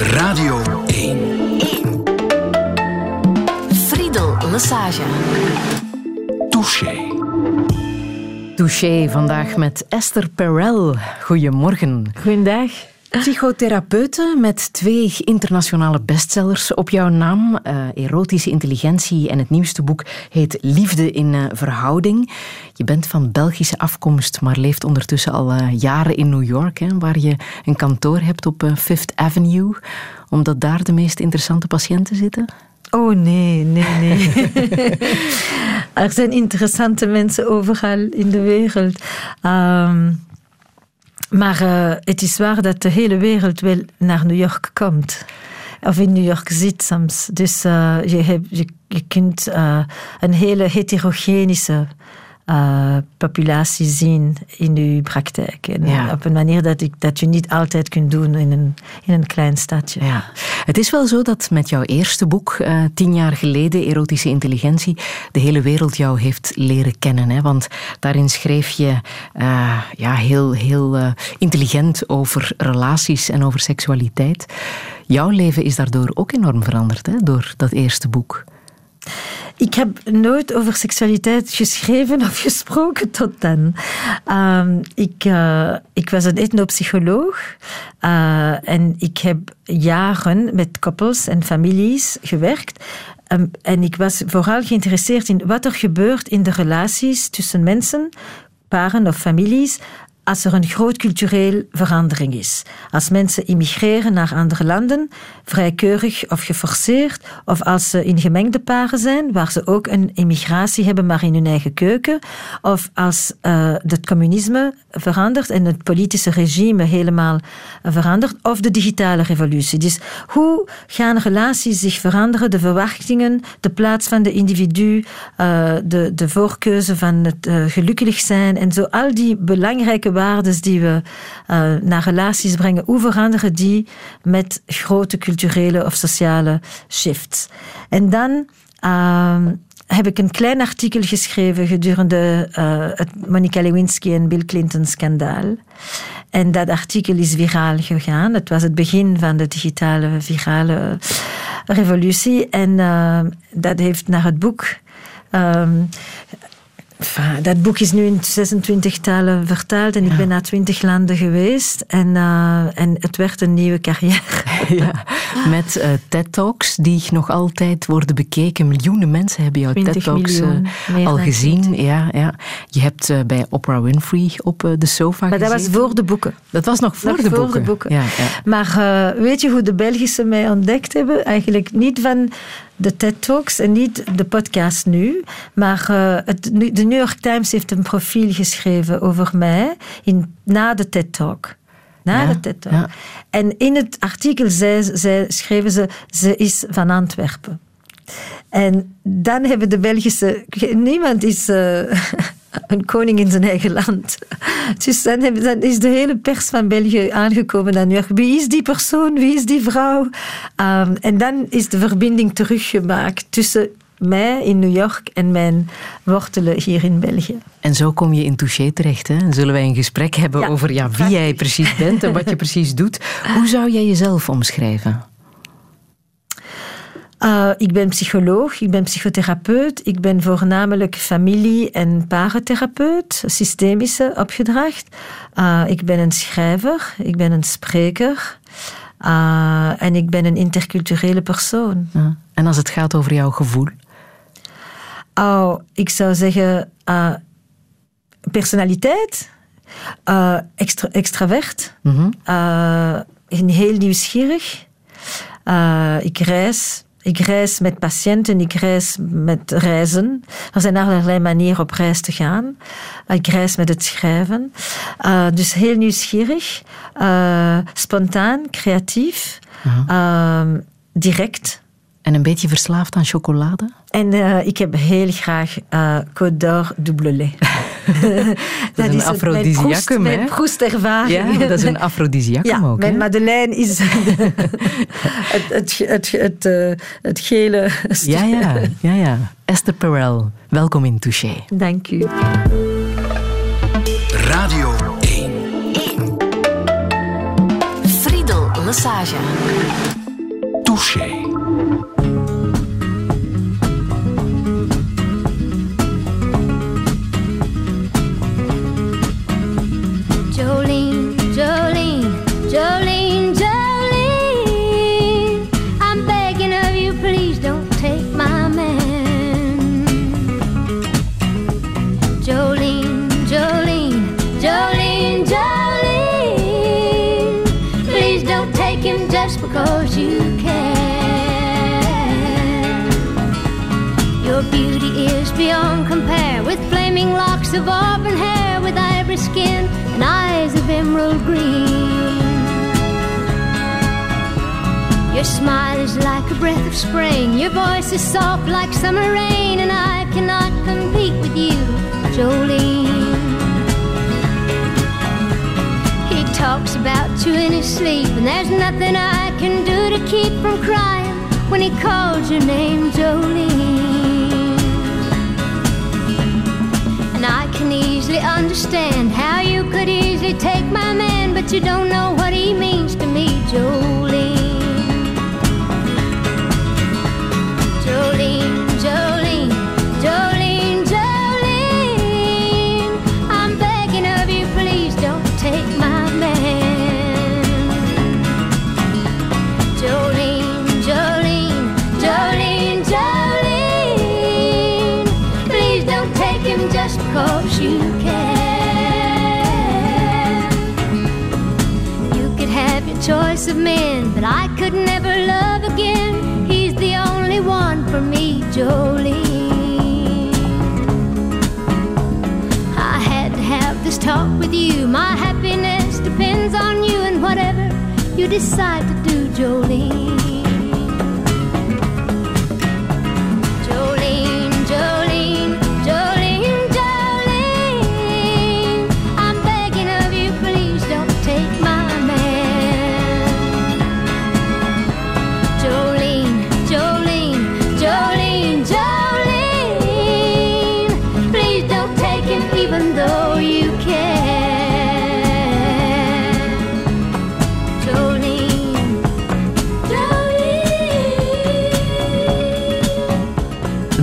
Radio 1. Friedel Lesage. Touché. Touché, vandaag met Esther Perel. Goedemorgen. Goedendag. Psychotherapeute met 2 internationale bestsellers op jouw naam. Erotische Intelligentie en het nieuwste boek heet Liefde in Verhouding. Je bent van Belgische afkomst, maar leeft ondertussen al jaren in New York, hè, waar je een kantoor hebt op Fifth Avenue, omdat daar de meest interessante patiënten zitten. Oh nee. Er zijn interessante mensen overal in de wereld. Maar het is waar dat de hele wereld wel naar New York komt. Of in New York zit soms. Dus je kunt een hele heterogenische populatie zien in je praktijk. En ja. Op een manier dat je niet altijd kunt doen in een klein stadje. Ja. Het is wel zo dat met jouw eerste boek, 10 jaar geleden, Erotische Intelligentie, de hele wereld jou heeft leren kennen. Hè? Want daarin schreef je heel intelligent over relaties en over seksualiteit. Jouw leven is daardoor ook enorm veranderd, hè? Door dat eerste boek. Ik heb nooit over seksualiteit geschreven of gesproken tot dan. Ik was een etnopsycholoog en ik heb jaren met koppels en families gewerkt. En ik was vooral geïnteresseerd in wat er gebeurt in de relaties tussen mensen, paren of families, als er een groot cultureel verandering is. Als mensen immigreren naar andere landen, vrijkeurig of geforceerd, of als ze in gemengde paren zijn, waar ze ook een immigratie hebben, maar in hun eigen keuken, of als het communisme verandert en het politische regime helemaal verandert, of de digitale revolutie. Dus hoe gaan relaties zich veranderen, de verwachtingen, de plaats van de individu, de voorkeuze van het gelukkig zijn, en zo al die belangrijke waarden die we naar relaties brengen, hoe veranderen die met grote culturele of sociale shifts? En dan heb ik een klein artikel geschreven gedurende het Monica Lewinsky en Bill Clinton schandaal. En dat artikel is viraal gegaan. Het was het begin van de digitale virale revolutie. En dat heeft naar het boek... dat boek is nu in 26 talen vertaald en ik ben naar 20 landen geweest en het werd een nieuwe carrière. Ja, met TED Talks die nog altijd worden bekeken. Miljoenen mensen hebben jouw TED Talks al gezien. Ja. Je hebt bij Oprah Winfrey op de sofa gezeten. Maar dat was voor de boeken. Dat was nog voor de boeken. Ja. Maar weet je hoe de Belgische mij ontdekt hebben? Eigenlijk niet van... de TED Talks en niet de podcast nu, maar de New York Times heeft een profiel geschreven over mij na de TED Talk. Ja. En in het artikel schreven ze is van Antwerpen. En dan hebben de Belgische... Niemand is een koning in zijn eigen land. Dus dan is de hele pers van België aangekomen aan New York. Wie is die persoon? Wie is die vrouw? En dan is de verbinding teruggemaakt tussen mij in New York en mijn wortelen hier in België. En zo kom je in Touché terecht, hè? En zullen wij een gesprek hebben over wie jij precies bent en wat je precies doet. Hoe zou jij jezelf omschrijven? Ik ben psycholoog, ik ben psychotherapeut, ik ben voornamelijk familie- en parentherapeut, systemische opgedracht. Ik ben een schrijver, ik ben een spreker en ik ben een interculturele persoon. Ja. En als het gaat over jouw gevoel? Oh, ik zou zeggen personaliteit, extravert, heel nieuwsgierig, ik reis... Ik reis met patiënten, ik reis met reizen. Er zijn allerlei manieren op reis te gaan. Ik reis met het schrijven. Dus heel nieuwsgierig, spontaan, creatief, direct. En een beetje verslaafd aan chocolade? En ik heb heel graag Côte d'Or double lait. Dat is een afrodisiacum, hè? Mijn proestervaring. Ja, dat is een afrodisiacum ook. Mijn Madeleine is het gele stuk. Ja. Esther Perel, welkom in Touché. Dank u. Radio 1. Friedel Lesage. Touché. Beyond compare, with flaming locks of auburn hair, with ivory skin and eyes of emerald green. Your smile is like a breath of spring, your voice is soft like summer rain, and I cannot compete with you, Jolene. He talks about you in his sleep, and there's nothing I can do to keep from crying when he calls your name, Jolene. I can easily understand how you could easily take my man, but you don't know what he means to me, Jolene. Jolene, Jolene, Jolene, Jolene, I'm begging of you, please don't take my man. Jolene, Jolene, Jolene, Jolene, please don't take him just cause you care. You could have your choice of men, but I could never love again. He's the only one for me, Jolene. I had to have this talk with you. My happiness depends on you, and whatever you decide to do, Jolene.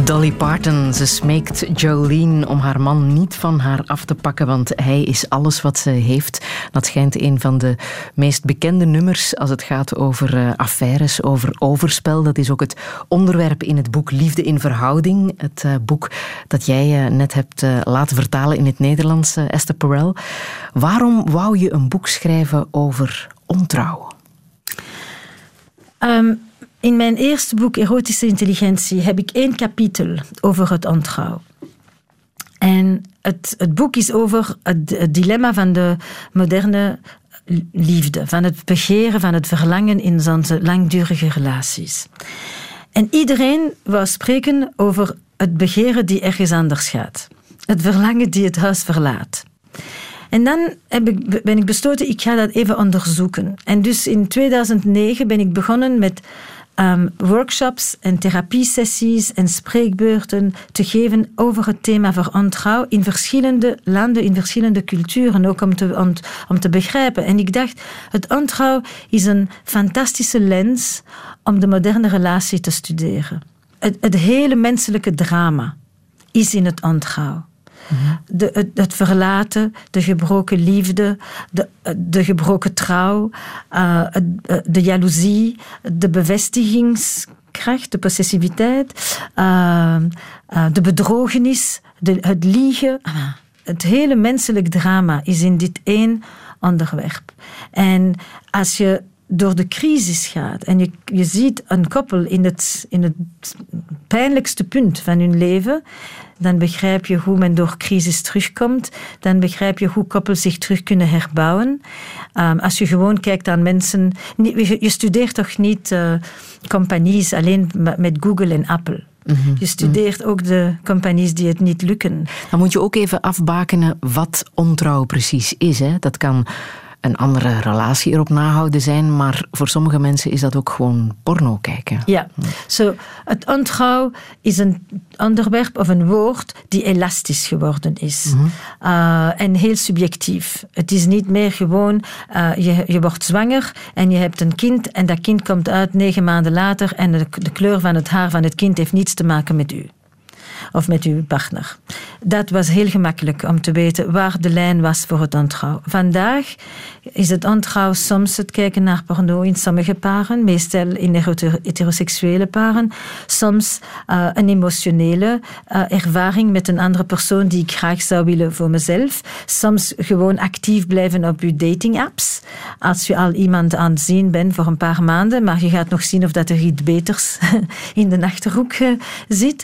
Dolly Parton, ze smeekt Jolene om haar man niet van haar af te pakken, want hij is alles wat ze heeft. Dat schijnt een van de meest bekende nummers als het gaat over affaires, over overspel. Dat is ook het onderwerp in het boek Liefde in Verhouding. Het boek dat jij net hebt laten vertalen in het Nederlands, Esther Perel. Waarom wou je een boek schrijven over ontrouwen? In mijn eerste boek, Erotische Intelligentie, heb ik 1 kapitel over het ontrouw. En het boek is over het dilemma van de moderne liefde, van het begeren, van het verlangen in onze langdurige relaties. En iedereen wou spreken over het begeren die ergens anders gaat. Het verlangen die het huis verlaat. En dan ben ik besloten, ik ga dat even onderzoeken. En dus in 2009 ben ik begonnen met workshops en therapiesessies en spreekbeurten te geven over het thema ontrouw in verschillende landen, in verschillende culturen, ook om te begrijpen. En ik dacht, het ontrouw is een fantastische lens om de moderne relatie te studeren. Het hele menselijke drama is in het ontrouw. Het verlaten, de gebroken liefde, de gebroken trouw, de jaloezie, de bevestigingskracht, de possessiviteit, de bedrogenis, het liegen. Het hele menselijk drama is in dit 1 onderwerp. En als je door de crisis gaat en je ziet een koppel in het pijnlijkste punt van hun leven, dan begrijp je hoe men door crisis terugkomt. Dan begrijp je hoe koppels zich terug kunnen herbouwen. Als je gewoon kijkt aan mensen... Je studeert toch niet compagnies alleen met Google en Apple. Mm-hmm. Je studeert ook de compagnies die het niet lukken. Dan moet je ook even afbakenen wat ontrouw precies is, hè? Dat kan een andere relatie erop nahouden zijn, maar voor sommige mensen is dat ook gewoon porno kijken. Ja, so, het ontrouw is een onderwerp of een woord die elastisch geworden is. Mm-hmm. En heel subjectief. Het is niet meer gewoon, je wordt zwanger en je hebt een kind en dat kind komt uit 9 maanden later en de kleur van het haar van het kind heeft niets te maken met u. Of met uw partner. Dat was heel gemakkelijk om te weten waar de lijn was voor het ontrouw. Vandaag is het ontrouw soms het kijken naar porno in sommige paren, meestal in heteroseksuele paren, soms een emotionele ervaring met een andere persoon die ik graag zou willen voor mezelf. Soms gewoon actief blijven op uw datingapps. Als je al iemand aan het zien bent voor een paar maanden, maar je gaat nog zien of dat er iets beters in de achterhoek zit.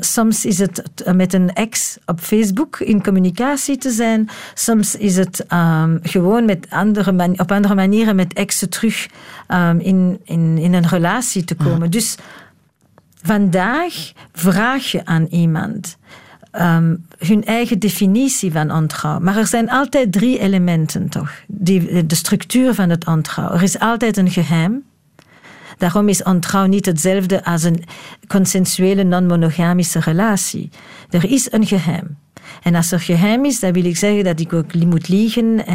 Soms is het met een ex op Facebook in communicatie te zijn. Soms is het gewoon op andere manieren met exen terug in een relatie te komen. Ja. Dus vandaag vraag je aan iemand hun eigen definitie van ontrouw. Maar er zijn altijd 3 elementen, toch? De structuur van het ontrouw. Er is altijd een geheim. Daarom is ontrouw niet hetzelfde als een consensuele, non-monogamische relatie. Er is een geheim. En als er geheim is, dan wil ik zeggen dat ik ook moet liegen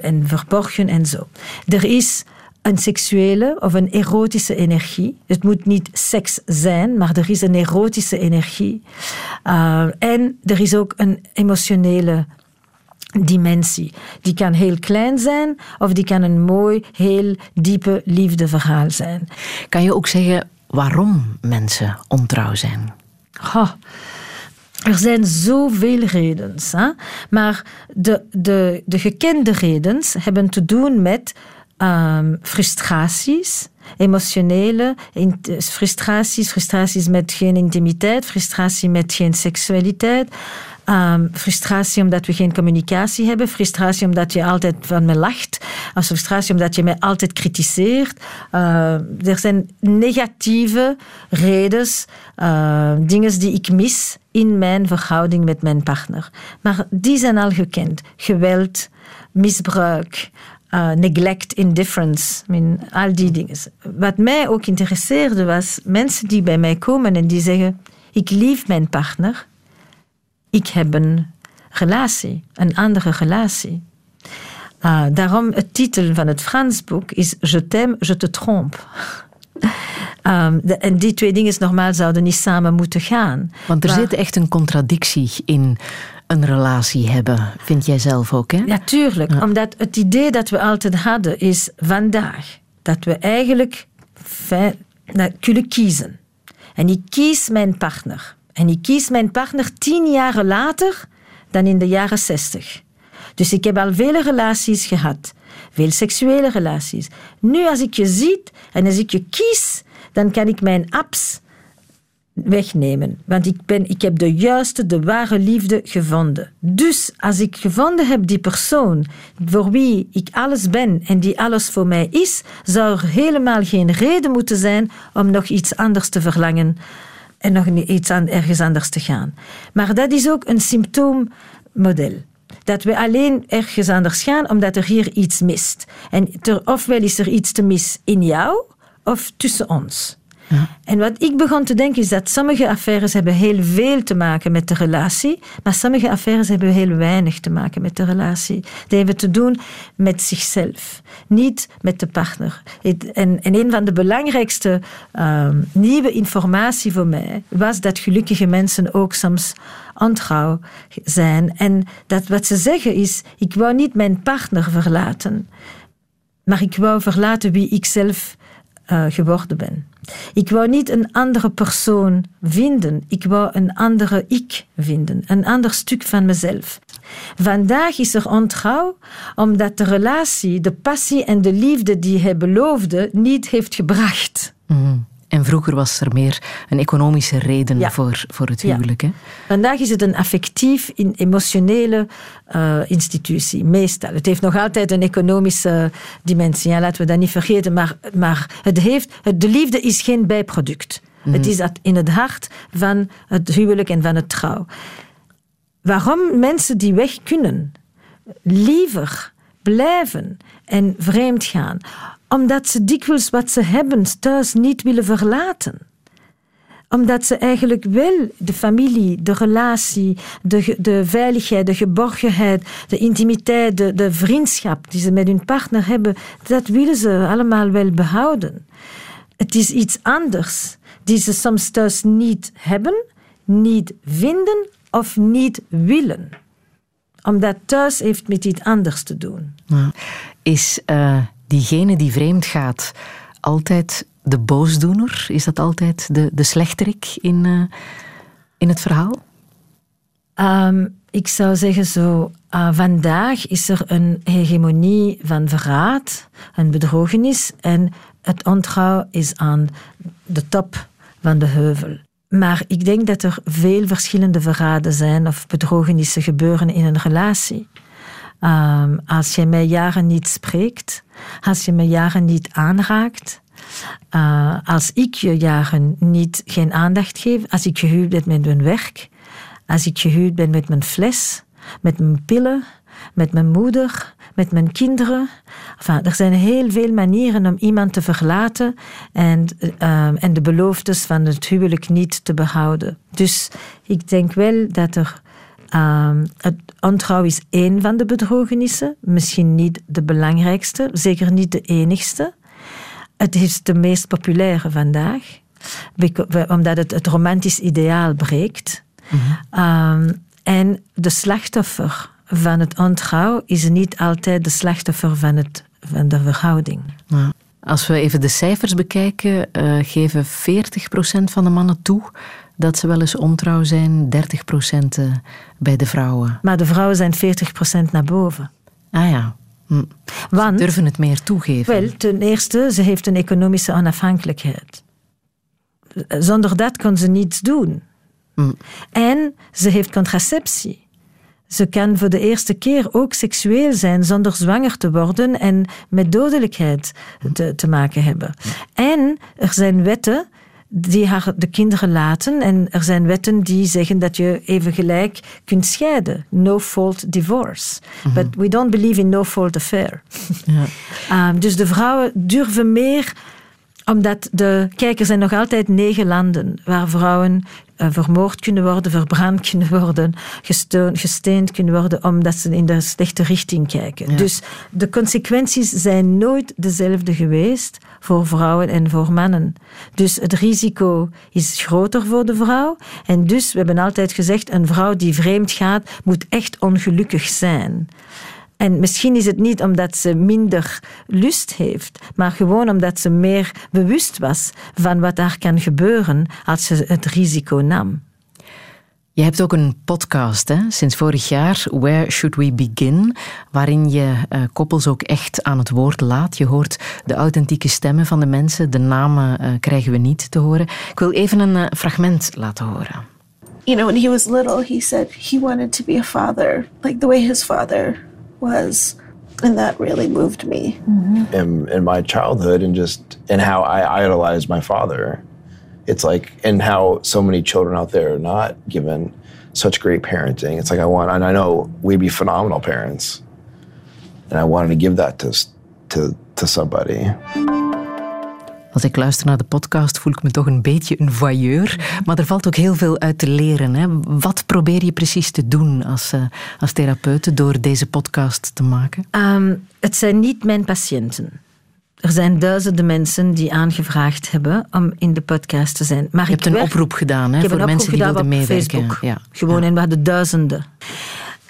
en verborgen en zo. Er is een seksuele of een erotische energie. Het moet niet seks zijn, maar er is een erotische energie. En er is ook een emotionele dimensie. Die kan heel klein zijn of die kan een mooi, heel diepe liefdeverhaal zijn. Kan je ook zeggen waarom mensen ontrouw zijn? Oh, er zijn zoveel redens. Hè? Maar de gekende redens hebben te doen met frustraties, emotionele frustraties, frustraties met geen intimiteit, frustratie met geen seksualiteit. Frustratie omdat we geen communicatie hebben, frustratie omdat je altijd van me lacht, of frustratie omdat je mij altijd kritiseert. Er zijn negatieve redens, dingen die ik mis in mijn verhouding met mijn partner. Maar die zijn al gekend. Geweld, misbruik, neglect, indifference, al die dingen. Wat mij ook interesseerde was mensen die bij mij komen en die zeggen, ik lief mijn partner. Ik heb een relatie, een andere relatie. Daarom het titel van het Frans boek is Je t'aime, je te trompe. En die 2 dingen normaal zouden niet samen moeten gaan. Want er zit echt een contradictie in een relatie hebben, vind jij zelf ook, hè? Natuurlijk, omdat het idee dat we altijd hadden is vandaag. Dat we eigenlijk kunnen kiezen. En ik kies mijn partner. En ik kies mijn partner 10 jaar later dan in de jaren 60. Dus ik heb al vele relaties gehad. Veel seksuele relaties. Nu als ik je zie en als ik je kies, dan kan ik mijn apps wegnemen. Want ik heb de juiste, de ware liefde gevonden. Dus als ik gevonden heb die persoon voor wie ik alles ben en die alles voor mij is, zou er helemaal geen reden moeten zijn om nog iets anders te verlangen. En nog iets ergens anders te gaan. Maar dat is ook een symptoommodel. Dat we alleen ergens anders gaan omdat er hier iets mist. En ofwel is er iets te mis in jou of tussen ons. Ja. En wat ik begon te denken is dat sommige affaires hebben heel veel te maken met de relatie. Maar sommige affaires hebben heel weinig te maken met de relatie. Die hebben te doen met zichzelf. Niet met de partner. En een van de belangrijkste nieuwe informatie voor mij was dat gelukkige mensen ook soms ontrouw zijn. En dat wat ze zeggen is, ik wou niet mijn partner verlaten. Maar ik wou verlaten wie ik zelf geworden ben. Ik wou niet een andere persoon vinden. Ik wou een andere ik vinden. Een ander stuk van mezelf. Vandaag is er ontrouw omdat de relatie, de passie en de liefde die hij beloofde niet heeft gebracht. Mm. En vroeger was er meer een economische reden voor het huwelijk. Ja. Hè? Vandaag is het een affectief, emotionele institutie, meestal. Het heeft nog altijd een economische dimensie, ja, laten we dat niet vergeten. Maar de liefde is geen bijproduct. Mm. Het is in het hart van het huwelijk en van het trouw. Waarom mensen die weg kunnen, liever blijven en vreemd gaan, omdat ze dikwijls wat ze hebben thuis niet willen verlaten. Omdat ze eigenlijk wel de familie, de relatie, de veiligheid, de geborgenheid, de intimiteit, de vriendschap die ze met hun partner hebben, dat willen ze allemaal wel behouden. Het is iets anders die ze soms thuis niet hebben, niet vinden of niet willen. Omdat thuis heeft met iets anders te doen. Is diegene die vreemd gaat altijd de boosdoener? Is dat altijd de slechterik in het verhaal? Ik zou zeggen zo, vandaag is er een hegemonie van verraad en bedrogenis en het ontrouw is aan de top van de heuvel. Maar ik denk dat er veel verschillende verraden zijn of bedrogenissen gebeuren in een relatie. Als je mij jaren niet spreekt, als je mij jaren niet aanraakt, als ik je jaren geen aandacht geef, als ik gehuwd ben met mijn werk, als ik gehuwd ben met mijn fles, met mijn pillen, met mijn moeder, met mijn kinderen. Enfin, er zijn heel veel manieren om iemand te verlaten en de beloftes van het huwelijk niet te behouden. Dus ik denk wel dat het ontrouw is één van de bedrogenissen, misschien niet de belangrijkste, zeker niet de enigste. Het is de meest populaire vandaag, omdat het romantisch ideaal breekt. Mm-hmm. En de slachtoffer van het ontrouw is niet altijd de slachtoffer van de verhouding. Nou, als we even de cijfers bekijken, geven 40% van de mannen toe dat ze wel eens ontrouw zijn, 30% bij de vrouwen. Maar de vrouwen zijn 40% naar boven. Ah ja. Want, ze durven het meer toegeven. Wel, ten eerste, ze heeft een economische onafhankelijkheid. Zonder dat kon ze niets doen. Mm. En ze heeft contraceptie. Ze kan voor de eerste keer ook seksueel zijn zonder zwanger te worden en met dodelijkheid te maken hebben. En er zijn wetten die haar de kinderen laten en er zijn wetten die zeggen dat je even gelijk kunt scheiden. No-fault divorce. Mm-hmm. But we don't believe in no-fault affair. Ja. Dus de vrouwen durven meer, omdat er zijn nog altijd 9 landen waar vrouwen vermoord kunnen worden, verbrand kunnen worden, gesteend kunnen worden, omdat ze in de slechte richting kijken. Ja. Dus de consequenties zijn nooit dezelfde geweest voor vrouwen en voor mannen. Dus het risico is groter voor de vrouw. En dus, we hebben altijd gezegd, een vrouw die vreemd gaat, moet echt ongelukkig zijn. En misschien is het niet omdat ze minder lust heeft, maar gewoon omdat ze meer bewust was van wat daar kan gebeuren als ze het risico nam. Je hebt ook een podcast sinds vorig jaar, Where Should We Begin, waarin je koppels ook echt aan het woord laat. Je hoort de authentieke stemmen van de mensen, de namen krijgen we niet te horen. Ik wil even een fragment laten horen. You know, when he was little, he said he wanted to be a father, like the way his father was, and that really moved me. Mm-hmm. In my childhood and how I idolized my father. It's like, and how so many children out there are not given such great parenting. It's like and I know we'd be phenomenal parents. And I wanted to give that to somebody. Als ik luister naar de podcast voel ik me toch een beetje een voyeur. Maar er valt ook heel veel uit te leren. Hè? Wat probeer je precies te doen als therapeute door deze podcast te maken? Het zijn niet mijn patiënten. Er zijn duizenden mensen die aangevraagd hebben om in de podcast te zijn. Maar een oproep gedaan voor mensen die wilden meewerken. Op Facebook. Ja. Gewoon, en we hadden duizenden.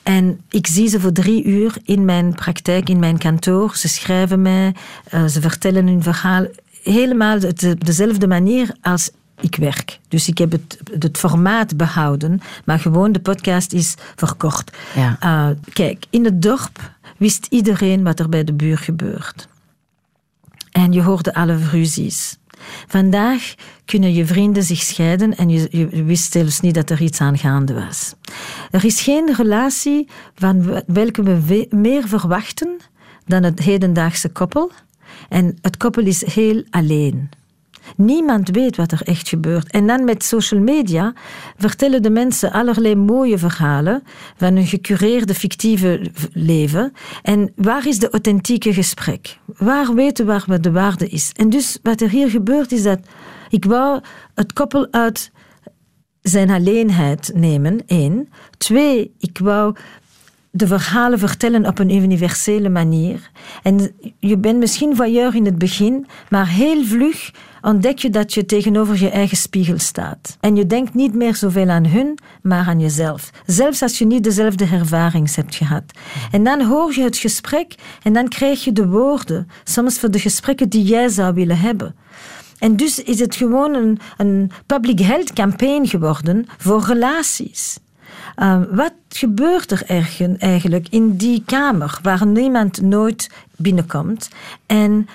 En ik zie ze voor 3 uur in mijn praktijk, in mijn kantoor. Ze schrijven mij, ze vertellen hun verhaal. Helemaal dezelfde manier als ik werk. Dus ik heb het formaat behouden, maar gewoon de podcast is verkort. Ja. Kijk, in het dorp wist iedereen wat er bij de buur gebeurt. En je hoorde alle ruzies. Vandaag kunnen je vrienden zich scheiden en je wist zelfs niet dat er iets aan gaande was. Er is geen relatie van welke we meer verwachten dan het hedendaagse koppel. En het koppel is heel alleen. Niemand weet wat er echt gebeurt. En dan met social media vertellen de mensen allerlei mooie verhalen van hun gecureerde fictieve leven. En waar is de authentieke gesprek? Waar weten we wat de waarde is? En dus wat er hier gebeurt is dat ik wou het koppel uit zijn alleenheid nemen, 1. 2, ik wou de verhalen vertellen op een universele manier. En je bent misschien voyeur in het begin, maar heel vlug ontdek je dat je tegenover je eigen spiegel staat. En je denkt niet meer zoveel aan hun, maar aan jezelf. Zelfs als je niet dezelfde ervaring hebt gehad. En dan hoor je het gesprek en dan krijg je de woorden, soms voor de gesprekken die jij zou willen hebben. En dus is het gewoon een public health campaign geworden voor relaties. Wat gebeurt er eigenlijk in die kamer waar niemand nooit binnenkomt? En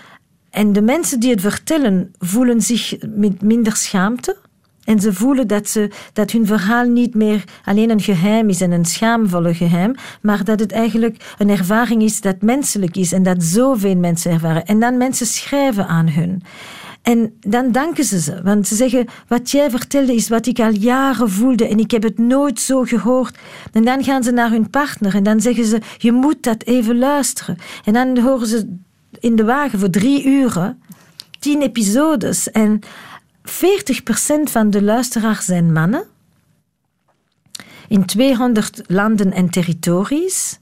de mensen die het vertellen voelen zich met minder schaamte. En ze voelen dat hun verhaal niet meer alleen een geheim is en een schaamvolle geheim, maar dat het eigenlijk een ervaring is dat menselijk is en dat zoveel mensen ervaren. En dan mensen schrijven aan hun. En dan danken ze, want ze zeggen, wat jij vertelde is wat ik al jaren voelde en ik heb het nooit zo gehoord. En dan gaan ze naar hun partner en dan zeggen ze, je moet dat even luisteren. En dan horen ze in de wagen voor 3 uren, 10 episodes. En 40% van de luisteraars zijn mannen in 200 landen en territories,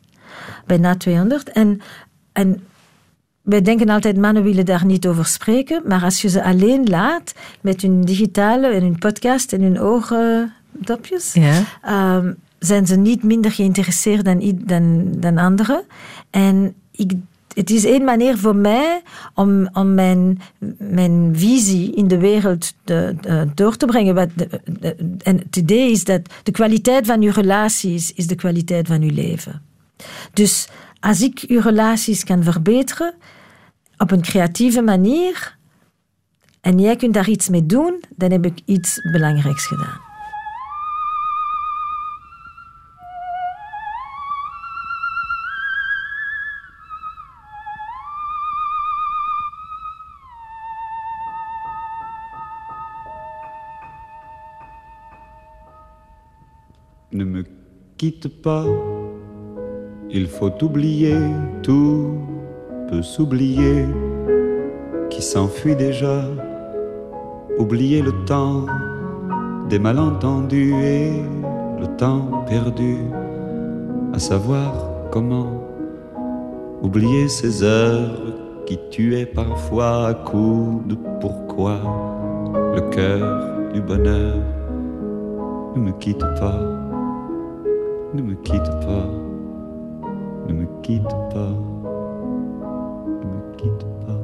bijna 200. En wij denken altijd, mannen willen daar niet over spreken. Maar als je ze alleen laat, met hun digitale en hun podcast en hun oogdopjes, ja, zijn ze niet minder geïnteresseerd dan anderen. En het is één manier voor mij om mijn visie in de wereld door te brengen. En het idee is dat de kwaliteit van je relaties is de kwaliteit van je leven. Dus als ik je relaties kan verbeteren op een creatieve manier en jij kunt daar iets mee doen, dan heb ik iets belangrijks gedaan. Ne me quitte pas, il faut oublier, tout peut s'oublier, qui s'enfuit déjà, oublier le temps des malentendus et le temps perdu, à savoir comment oublier ces heures qui tuaient parfois à coups de pourquoi, le cœur du bonheur ne me quitte pas. Ne me quitte pas, ne me quitte pas, ne me quitte pas.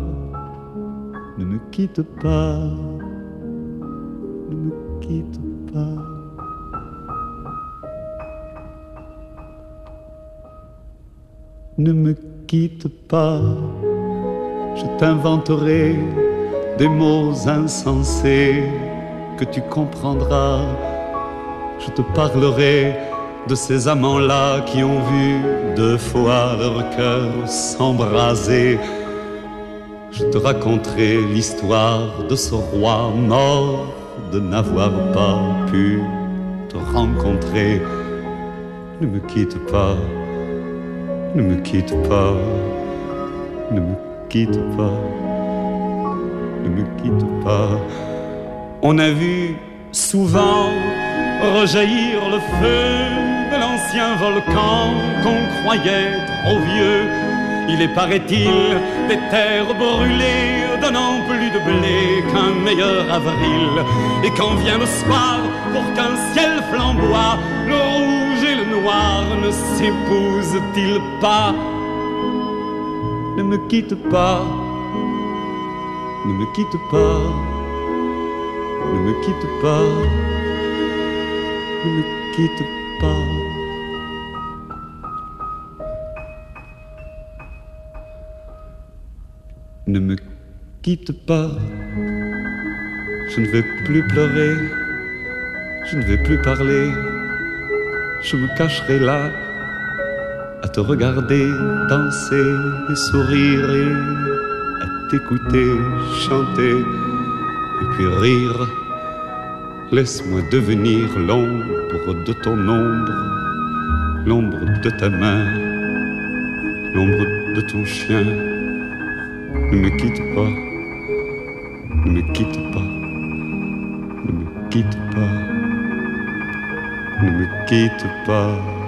ne me quitte pas, ne me quitte pas. Ne me quitte pas, je t'inventerai des mots insensés que tu comprendras. Je te parlerai de ces amants-là qui ont vu 2 fois leur cœur s'embraser. Je te raconterai l'histoire de ce roi mort de n'avoir pas pu te rencontrer. Ne me quitte pas, ne me quitte pas, ne me quitte pas. Ne me quitte pas. On a vu souvent rejaillir le feu de l'ancien volcan qu'on croyait trop vieux. Il est, paraît-il, des terres brûlées donnant plus de blé qu'un meilleur avril. Et quand vient le soir pour qu'un ciel flamboie, le rouge et le noir ne s'épousent-ils pas? Ne me quitte pas, Ne me quitte pas, ne me quitte pas, ne me quitte pas. Ne me quitte pas, je ne vais plus pleurer, je ne vais plus parler, je me cacherai là à te regarder danser et sourire et écouter, chanter et puis rire. Laisse-moi devenir l'ombre de ton ombre, l'ombre de ta main, l'ombre de ton chien. Ne me quitte pas, ne me quitte pas, ne me quitte pas, ne me quitte pas.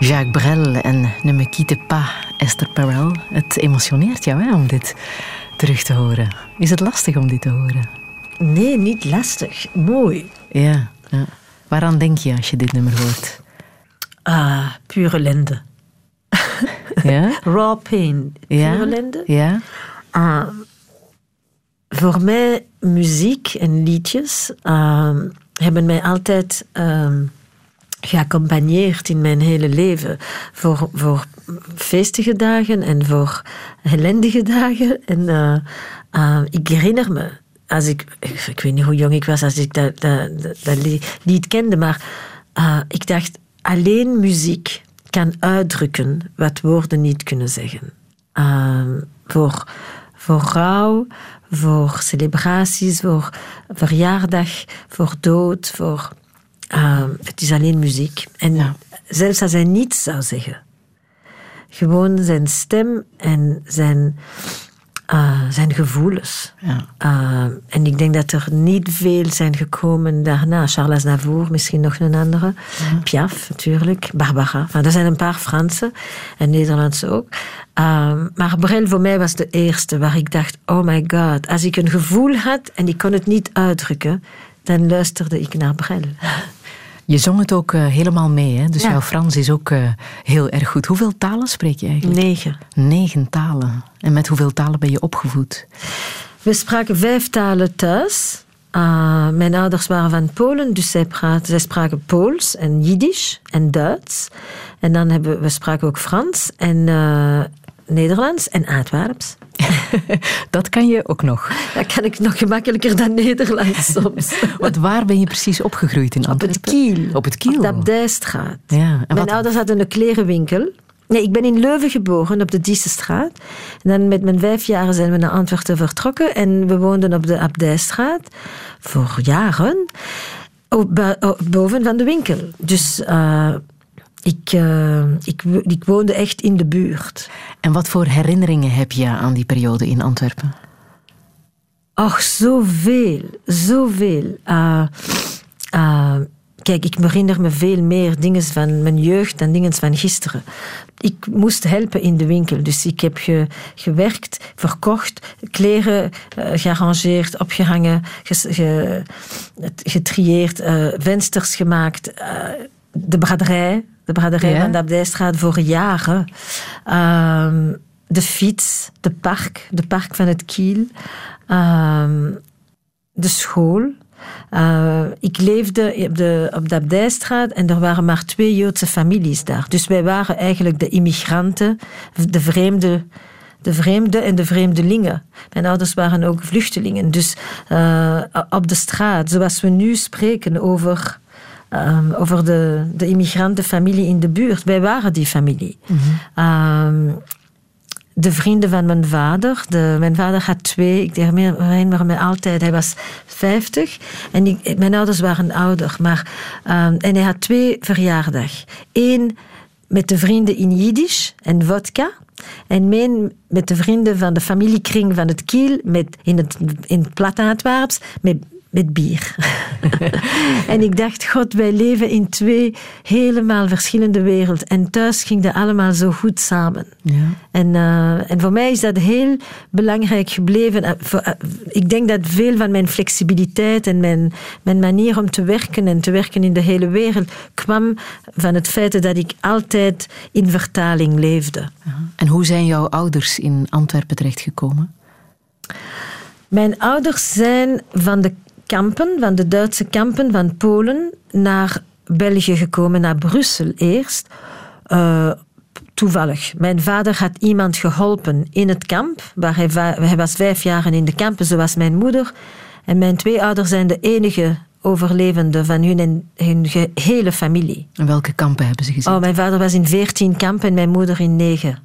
Jacques Brel en Ne me quitte pas. Esther Perel, het emotioneert jou hè, om dit terug te horen. Is het lastig om dit te horen? Nee, niet lastig. Mooi. Ja, ja. Waaraan denk je als je dit nummer hoort? Ah, pure ellende. Ja? Raw pain. Ja? Pure ellende. Ja? Voor mij, muziek en liedjes hebben mij altijd... geaccompagneerd in mijn hele leven. Voor feestige dagen en voor ellendige dagen. En ik herinner me, als ik weet niet hoe jong ik was als ik dat lied kende, maar ik dacht, alleen muziek kan uitdrukken wat woorden niet kunnen zeggen. Voor rouw, voor celebraties, voor verjaardag, voor dood, voor... het is alleen muziek. En ja. Zelfs als hij niets zou zeggen. Gewoon zijn stem en zijn gevoelens. Ja. En ik denk dat er niet veel zijn gekomen daarna. Charles Aznavour, misschien nog een andere. Ja. Piaf, natuurlijk. Barbara. Enfin, er zijn een paar Fransen en Nederlandse ook. Maar Brel voor mij was de eerste waar ik dacht, oh my god. Als ik een gevoel had en ik kon het niet uitdrukken, dan luisterde ik naar Brel. Je zong het ook helemaal mee, hè? Dus ja. Jouw Frans is ook heel erg goed. Hoeveel talen spreek je eigenlijk? 9. 9 talen. En met hoeveel talen ben je opgevoed? We spraken 5 talen thuis. Mijn ouders waren van Polen, dus zij spraken Pools en Jiddisch en Duits. En dan spraken we ook Frans en Nederlands en Antwerps. Dat kan je ook nog. Dat kan ik nog gemakkelijker dan Nederlands soms. Want waar ben je precies opgegroeid in Antwerpen? Op het Kiel. Op de Abdijstraat. Ja, mijn ouders hadden een klerenwinkel. Nee, ik ben in Leuven geboren, op de Diesestraat. En dan met mijn 5 jaar zijn we naar Antwerpen vertrokken. En we woonden op de Abdijstraat voor jaren. Boven van de winkel. Dus... Ik woonde echt in de buurt. En wat voor herinneringen heb je aan die periode in Antwerpen? Och, zoveel. Zoveel. Kijk, ik herinner me veel meer dingen van mijn jeugd dan dingen van gisteren. Ik moest helpen in de winkel. Dus ik heb gewerkt, verkocht, kleren gearrangeerd, opgehangen, getrieerd, vensters gemaakt, de braderij ja. Van de Abdijstraat voor jaren. De fiets, de park van het Kiel. De school. Ik leefde op de Abdijstraat en er waren maar 2 Joodse families daar. Dus wij waren eigenlijk de immigranten, de vreemden en de vreemdelingen. Mijn ouders waren ook vluchtelingen. Dus op de straat, zoals we nu spreken over de immigrantenfamilie in de buurt. Wij waren die familie. Mm-hmm. De vrienden van mijn vader. Mijn vader had 2, ik herinner me altijd, hij was 50. En mijn ouders waren ouder. En hij had 2 verjaardag. 1 met de vrienden in Jiddisch en vodka. En mijn met de vrienden van de familiekring van het Kiel, in het platte Antwerps, met bier. En ik dacht, god, wij leven in 2 helemaal verschillende werelden. En thuis ging dat allemaal zo goed samen. Ja. En voor mij is dat heel belangrijk gebleven. Ik denk dat veel van mijn flexibiliteit en mijn manier om te werken en te werken in de hele wereld kwam van het feit dat ik altijd in vertaling leefde. Ja. En hoe zijn jouw ouders in Antwerpen terechtgekomen? Mijn ouders zijn van de kampen, van de Duitse kampen van Polen naar België gekomen, naar Brussel eerst. Toevallig. Mijn vader had iemand geholpen in het kamp. Waar hij was 5 jaar in de kampen, zoals mijn moeder. En mijn 2 ouders zijn de enige overlevenden van hun en hun hele familie. En welke kampen hebben ze gezien? Oh, mijn vader was in 14 kampen en mijn moeder in 9.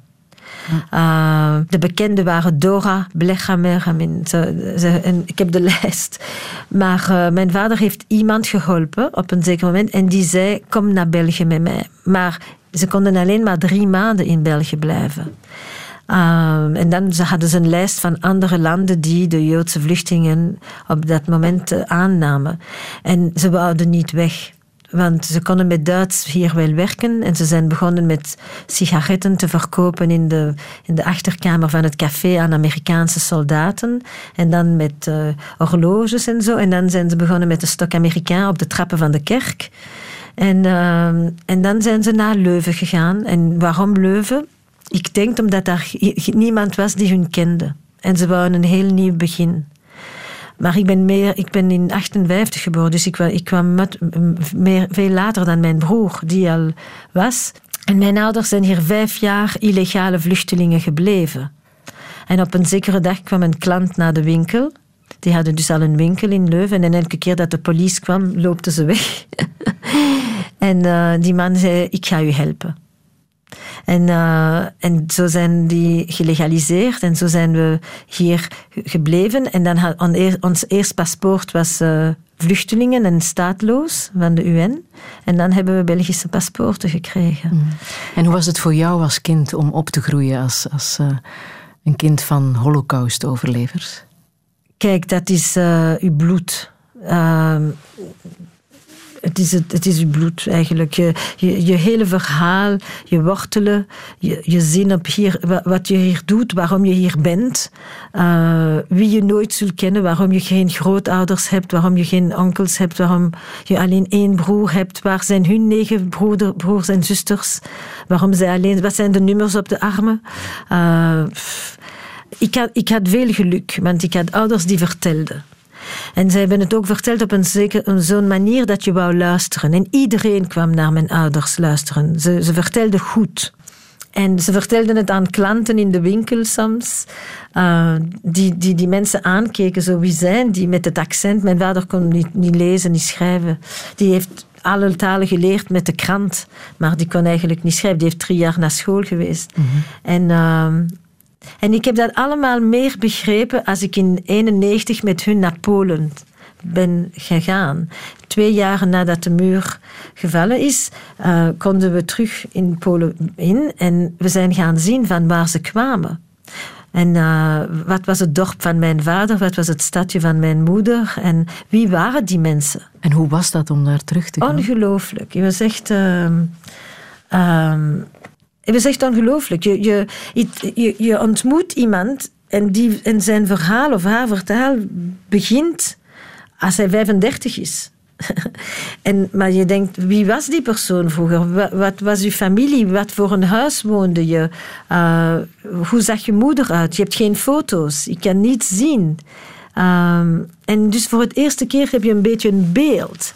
Ja. De bekenden waren Dora, Blechamer. Ik heb de lijst. Maar mijn vader heeft iemand geholpen op een zeker moment. En die zei, kom naar België met mij. Maar ze konden alleen maar 3 maanden in België blijven. En dan hadden ze een lijst van andere landen die de Joodse vluchtelingen op dat moment aannamen. En ze wouden niet weg. Want ze konden met Duits hier wel werken. En ze zijn begonnen met sigaretten te verkopen in de achterkamer van het café aan Amerikaanse soldaten. En dan met horloges en zo. En dan zijn ze begonnen met de stok Amerikaan op de trappen van de kerk. En dan zijn ze naar Leuven gegaan. En waarom Leuven? Ik denk omdat daar niemand was die hun kende. En ze wouden een heel nieuw begin. Maar ik ben in 1958 geboren, dus ik kwam veel later dan mijn broer, die al was. En mijn ouders zijn hier 5 jaar illegale vluchtelingen gebleven. En op een zekere dag kwam een klant naar de winkel. Die hadden dus al een winkel in Leuven. En elke keer dat de politie kwam, loopten ze weg. En die man zei, ik ga u helpen. En zo zijn die gelegaliseerd en zo zijn we hier gebleven. En dan ons eerste paspoort was vluchtelingen en staatloos van de UN. En dan hebben we Belgische paspoorten gekregen. Mm. En hoe was het voor jou als kind om op te groeien als een kind van Holocaust-overlevers? Kijk, dat is uw bloed. Het is je bloed eigenlijk. Je hele verhaal, je wortelen, je zin op hier, wat je hier doet, waarom je hier bent. Wie je nooit zult kennen, waarom je geen grootouders hebt, waarom je geen onkels hebt, waarom je alleen 1 broer hebt. Waar zijn hun 9 broers en zusters? Wat zijn de nummers op de armen? Ik had veel geluk, want ik had ouders die vertelden. En zij hebben het ook verteld op zo'n manier dat je wou luisteren. En iedereen kwam naar mijn ouders luisteren. Ze vertelden goed. En ze vertelden het aan klanten in de winkel soms. Die mensen aankeken. Zo, wie zijn die met het accent? Mijn vader kon niet lezen, niet schrijven. Die heeft alle talen geleerd met de krant. Maar die kon eigenlijk niet schrijven. Die heeft 3 jaar naar school geweest. Mm-hmm. En ik heb dat allemaal meer begrepen als ik in 1991 met hun naar Polen ben gegaan. 2 jaar nadat de muur gevallen is, konden we terug in Polen in. En we zijn gaan zien van waar ze kwamen. En wat was het dorp van mijn vader? Wat was het stadje van mijn moeder? En wie waren die mensen? En hoe was dat om daar terug te gaan? Ongelooflijk. Je was echt... Het is echt ongelooflijk. Je ontmoet iemand en zijn verhaal of haar verhaal begint als hij 35 is. Maar je denkt, wie was die persoon vroeger? Wat was je familie? Wat voor een huis woonde je? Hoe zag je moeder uit? Je hebt geen foto's. Je kan niets zien. En dus voor het eerste keer heb je een beetje een beeld.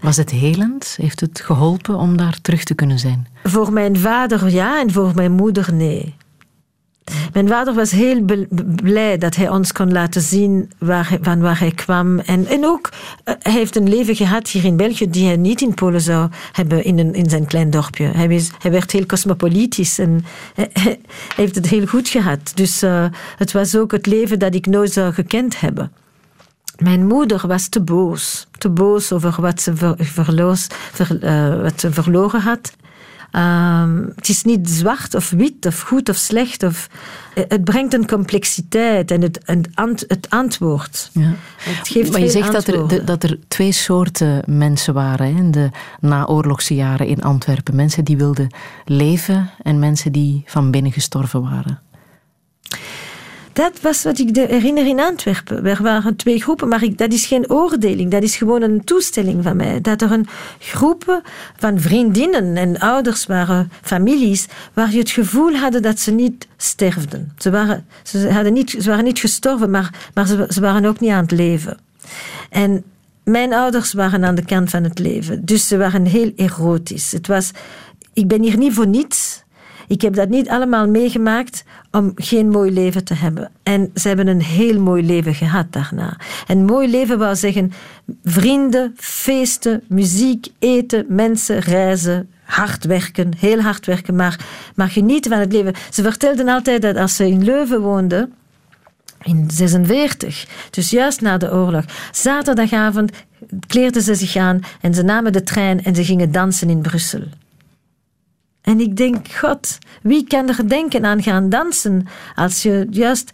Was het helend? Heeft het geholpen om daar terug te kunnen zijn? Voor mijn vader ja en voor mijn moeder nee. Mijn vader was heel blij dat hij ons kon laten zien van waar hij kwam. En ook, hij heeft een leven gehad hier in België die hij niet in Polen zou hebben in zijn klein dorpje. Hij werd heel cosmopolitisch en hij heeft het heel goed gehad. Dus het was ook het leven dat ik nooit zou gekend hebben. Mijn moeder was te boos. Te boos over wat ze verloren had. Het is niet zwart of wit of goed of slecht. Het brengt een complexiteit en het antwoord. Ja. Het geeft maar je zegt dat er 2 soorten mensen waren hè, in de naoorlogse jaren in Antwerpen. Mensen die wilden leven en mensen die van binnen gestorven waren. Dat was wat ik herinner in Antwerpen. Er waren twee groepen, maar dat is geen oordeling. Dat is gewoon een toestelling van mij. Dat er een groep van vriendinnen en ouders waren, families, waar je het gevoel hadden dat ze niet sterfden. Ze waren niet gestorven, maar ze waren ook niet aan het leven. En mijn ouders waren aan de kant van het leven. Dus ze waren heel erotisch. Het was, ik ben hier niet voor niets. Ik heb dat niet allemaal meegemaakt om geen mooi leven te hebben. En ze hebben een heel mooi leven gehad daarna. En mooi leven wou zeggen vrienden, feesten, muziek, eten, mensen, reizen, hard werken, heel hard werken, maar genieten van het leven. Ze vertelden altijd dat als ze in Leuven woonden, in 1946, dus juist na de oorlog, zaterdagavond kleerden ze zich aan en ze namen de trein en ze gingen dansen in Brussel. En ik denk, god, wie kan er denken aan gaan dansen als je juist...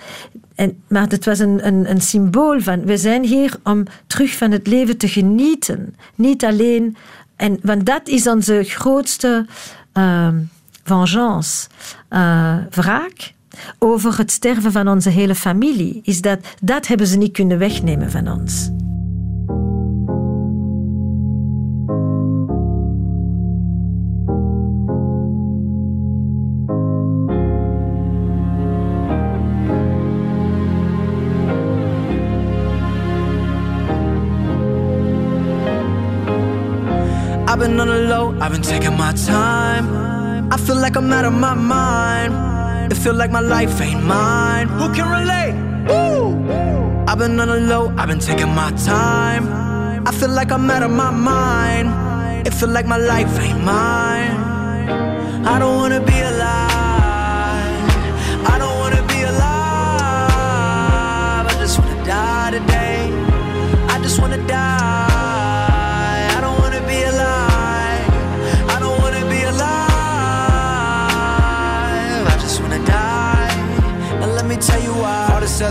Maar het was een symbool van, we zijn hier om terug van het leven te genieten. Niet alleen... Want dat is onze grootste vengeance, wraak, over het sterven van onze hele familie. Is dat hebben ze niet kunnen wegnemen van ons. I've been on the low, I've been taking my time. I feel like I'm out of my mind. It feel like my life ain't mine. Who can relate? Woo! I've been on the low, I've been taking my time. I feel like I'm out of my mind. It feel like my life ain't mine. I don't wanna be alive. I don't wanna be alive. I just wanna die today. I just wanna die. All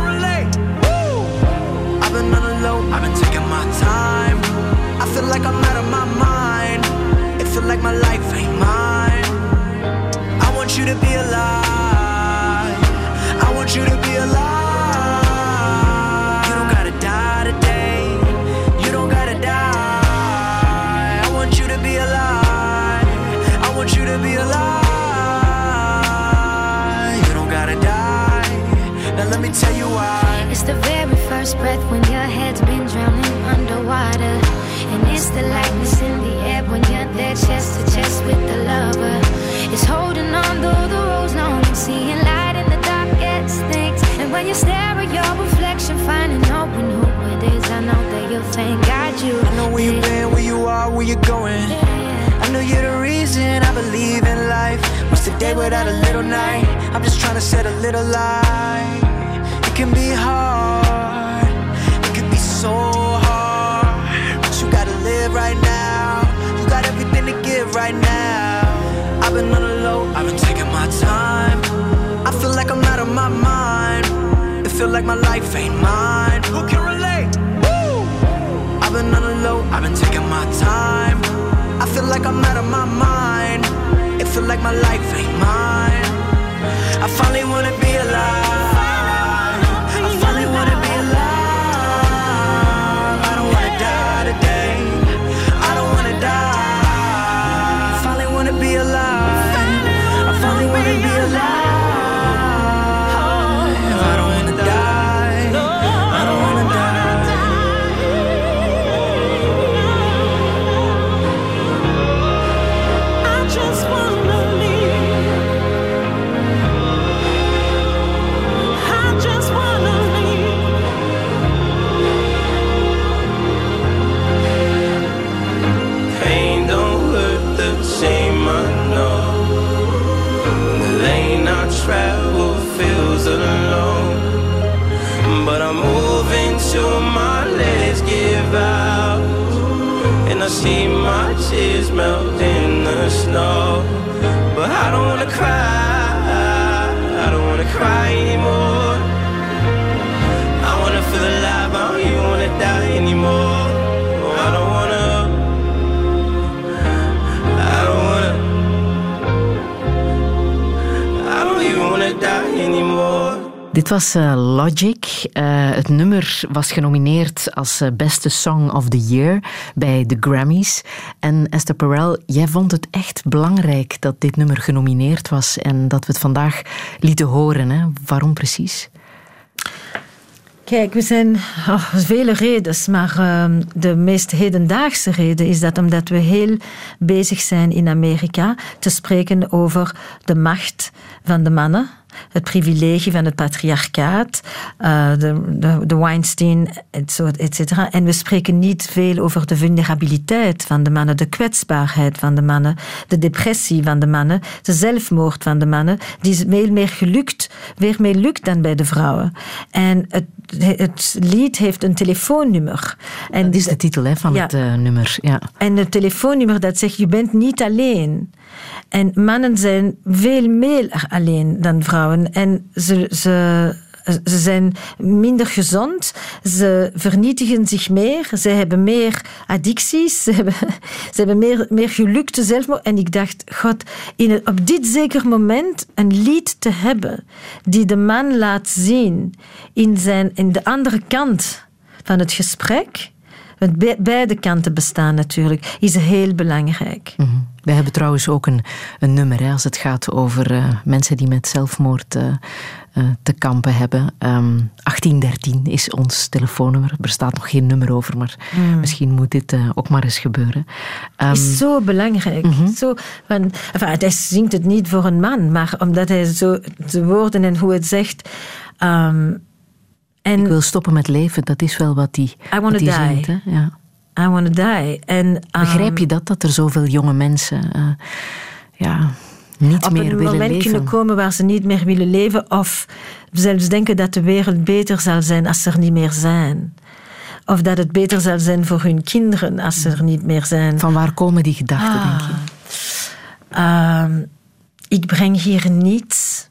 relate? I've been on the low, I've been taking my time. I feel like I'm out of my mind. It feel like my life ain't mine. I want you to be alive. I want you to be alive. You don't gotta die today. You don't gotta die. I want you to be alive. I want you to be alive. You don't gotta die. Now let me tell you why. It's the very first breath when your head's been drowning underwater. And it's the lightness in the air when you're there chest to chest with the lover. It's holding on though the road's long, seeing light in the darkest things. And when you stare at your reflection, finding out when who it is, I know that you'll thank God you. I know where you've been, where you are, where you're going. Yeah. I know you're the reason I believe in life. What's the day without a little night? I'm just trying to set a little light. It can be hard. So hard, but you gotta live right now. You got everything to give right now. I've been on the low, I've been taking my time. I feel like I'm out of my mind. It feel like my life ain't mine. Who can relate? Woo! I've been on the low, I've been taking my time. I feel like I'm out of my mind. It feel like my life ain't mine. I finally wanna be alive. give out. And I see my tears melt in the snow. But I don't wanna cry, I don't wanna cry anymore. I wanna feel alive, I don't even wanna die anymore. I don't wanna, I don't wanna, I don't even wanna die anymore. Dit was Logic. Het nummer was genomineerd als beste song of the year bij de Grammys. En Esther Perel, jij vond het echt belangrijk dat dit nummer genomineerd was en dat we het vandaag lieten horen. Hè? Waarom precies? Kijk, we zijn vele redenen, maar de meest hedendaagse reden is dat omdat we heel bezig zijn in Amerika te spreken over de macht van de mannen. Het privilege van het patriarchaat, de Weinstein, et cetera. En we spreken niet veel over de vulnerabiliteit van de mannen, de kwetsbaarheid van de mannen, de depressie van de mannen, de zelfmoord van de mannen. Die is veel meer gelukt, weer meer lukt dan bij de vrouwen. En het lied heeft een telefoonnummer. En dat is de titel van het nummer. Ja. En het telefoonnummer dat zegt, je bent niet alleen. En mannen zijn veel meer alleen dan vrouwen. En ze zijn minder gezond, ze vernietigen zich meer, ze hebben meer addicties, ze hebben meer gelukte zelfmoord. En ik dacht, God, op dit zeker moment een lied te hebben die de man laat zien in de andere kant van het gesprek, want beide kanten bestaan natuurlijk, is heel belangrijk. Mm-hmm. Wij hebben trouwens ook een nummer als het gaat over mensen die met zelfmoord te kampen hebben. 1813 is ons telefoonnummer. Er staat nog geen nummer over, maar misschien moet dit ook maar eens gebeuren. Het is zo belangrijk. Mm-hmm. Hij zingt het niet voor een man, maar omdat hij zo de woorden en hoe het zegt... ik wil stoppen met leven, dat is wel wat hij zingt. Hè? Ja. I wanna die. Begrijp je dat er zoveel jonge mensen niet meer willen leven? Op een moment kunnen komen waar ze niet meer willen leven of zelfs denken dat de wereld beter zal zijn als ze er niet meer zijn. Of dat het beter zal zijn voor hun kinderen als ze er niet meer zijn. Van waar komen die gedachten, denk je? Ik breng hier niets.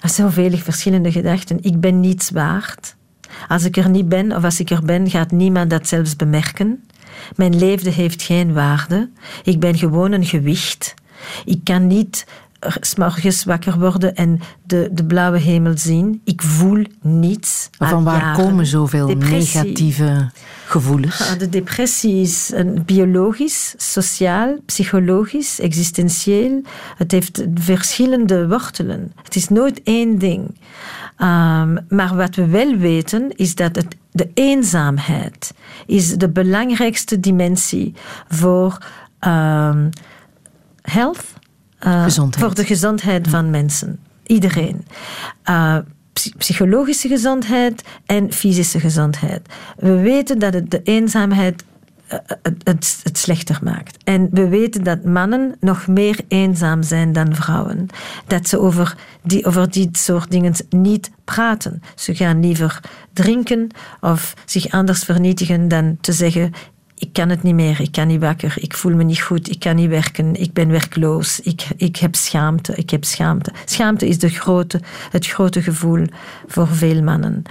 Er zijn zoveel verschillende gedachten. Ik ben niets waard. Als ik er niet ben of als ik er ben, gaat niemand dat zelfs bemerken. Mijn leven heeft geen waarde. Ik ben gewoon een gewicht. Ik kan niet 's morgens wakker worden en de blauwe hemel zien. Ik voel niets. Van waar komen zoveel negatieve gevoelens? De depressie is biologisch, sociaal, psychologisch, existentieel. Het heeft verschillende wortelen. Het is nooit één ding. Maar wat we wel weten is dat de eenzaamheid is de belangrijkste dimensie voor health. Voor de gezondheid van mensen. Iedereen. Psychologische gezondheid en fysische gezondheid. We weten dat het de eenzaamheid het slechter maakt. En we weten dat mannen nog meer eenzaam zijn dan vrouwen. Dat ze over die soort dingen niet praten. Ze gaan liever drinken of zich anders vernietigen dan te zeggen... Ik kan het niet meer, ik kan niet wakker, ik voel me niet goed, ik kan niet werken, ik ben werkloos, ik heb schaamte, ik heb schaamte. Schaamte is het grote gevoel voor veel mannen.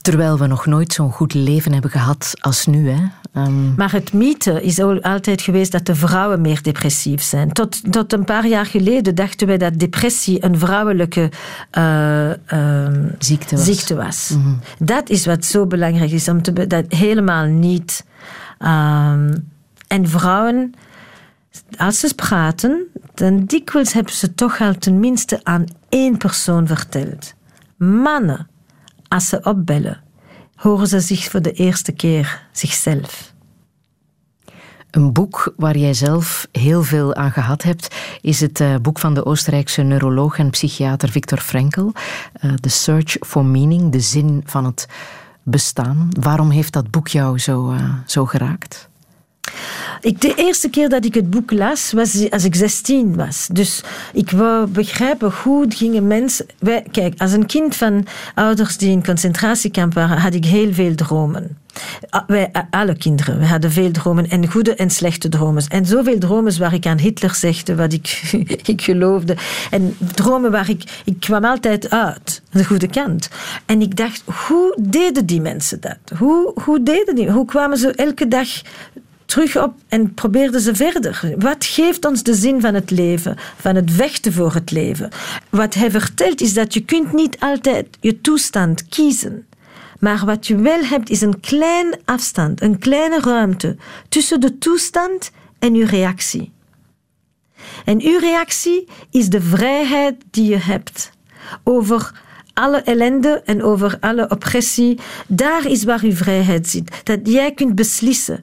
Terwijl we nog nooit zo'n goed leven hebben gehad als nu, hè? Maar het mythe is altijd geweest dat de vrouwen meer depressief zijn. Tot een paar jaar geleden dachten wij dat depressie een vrouwelijke ziekte was. Mm-hmm. Dat is wat zo belangrijk is, dat helemaal niet. En vrouwen, als ze praten, dan dikwijls hebben ze toch al tenminste aan één persoon verteld. Mannen, als ze opbellen, horen ze zich voor de eerste keer zichzelf. Een boek waar jij zelf heel veel aan gehad hebt, is het boek van de Oostenrijkse neuroloog en psychiater Viktor Frankl, The Search for Meaning, de zin van het bestaan. Waarom heeft dat boek jou zo geraakt? De eerste keer dat ik het boek las, was als ik 16 was. Dus ik wou begrijpen hoe gingen mensen... Kijk, als een kind van ouders die in concentratiekamp waren, had ik heel veel dromen. Wij, alle kinderen. We hadden veel dromen en goede en slechte dromen. En zoveel dromen waar ik aan Hitler zegde, wat ik geloofde. En dromen waar ik kwam altijd uit, de goede kant. En ik dacht, hoe deden die mensen dat? Hoe kwamen ze elke dag terug op en probeerden ze verder? Wat geeft ons de zin van het leven? Van het vechten voor het leven? Wat hij vertelt is dat je kunt niet altijd je toestand kiezen. Maar wat je wel hebt is een klein afstand, een kleine ruimte tussen de toestand en je reactie. En uw reactie is de vrijheid die je hebt over alle ellende en over alle oppressie. Daar is waar uw vrijheid zit. Dat jij kunt beslissen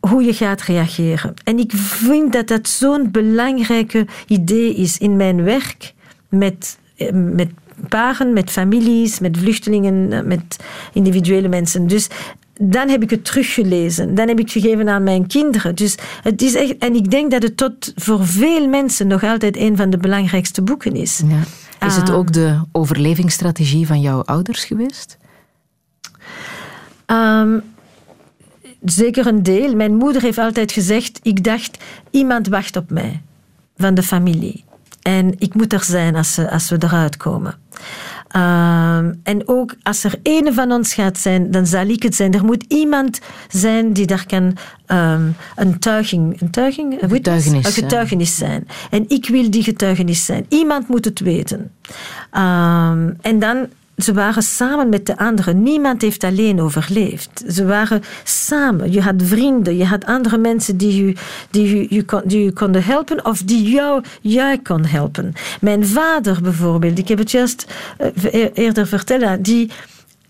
hoe je gaat reageren. En ik vind dat dat zo'n belangrijke idee is in mijn werk met paren, met families, met vluchtelingen, met individuele mensen. Dus dan heb ik het teruggelezen. Dan heb ik het gegeven aan mijn kinderen. Dus het is echt, en ik denk dat het tot voor veel mensen nog altijd een van de belangrijkste boeken is. Ja. Is het ook de overlevingsstrategie van jouw ouders geweest? Zeker een deel. Mijn moeder heeft altijd gezegd, ik dacht, iemand wacht op mij van de familie. En ik moet er zijn als we eruit komen. En ook als er een van ons gaat zijn, dan zal ik het zijn. Er moet iemand zijn die daar kan een getuigenis zijn. En ik wil die getuigenis zijn. Iemand moet het weten. En dan, ze waren samen met de anderen. Niemand heeft alleen overleefd. Ze waren samen. Je had vrienden, je had andere mensen die je konden helpen of die jou kon helpen. Mijn vader bijvoorbeeld, ik heb het juist eerder verteld, die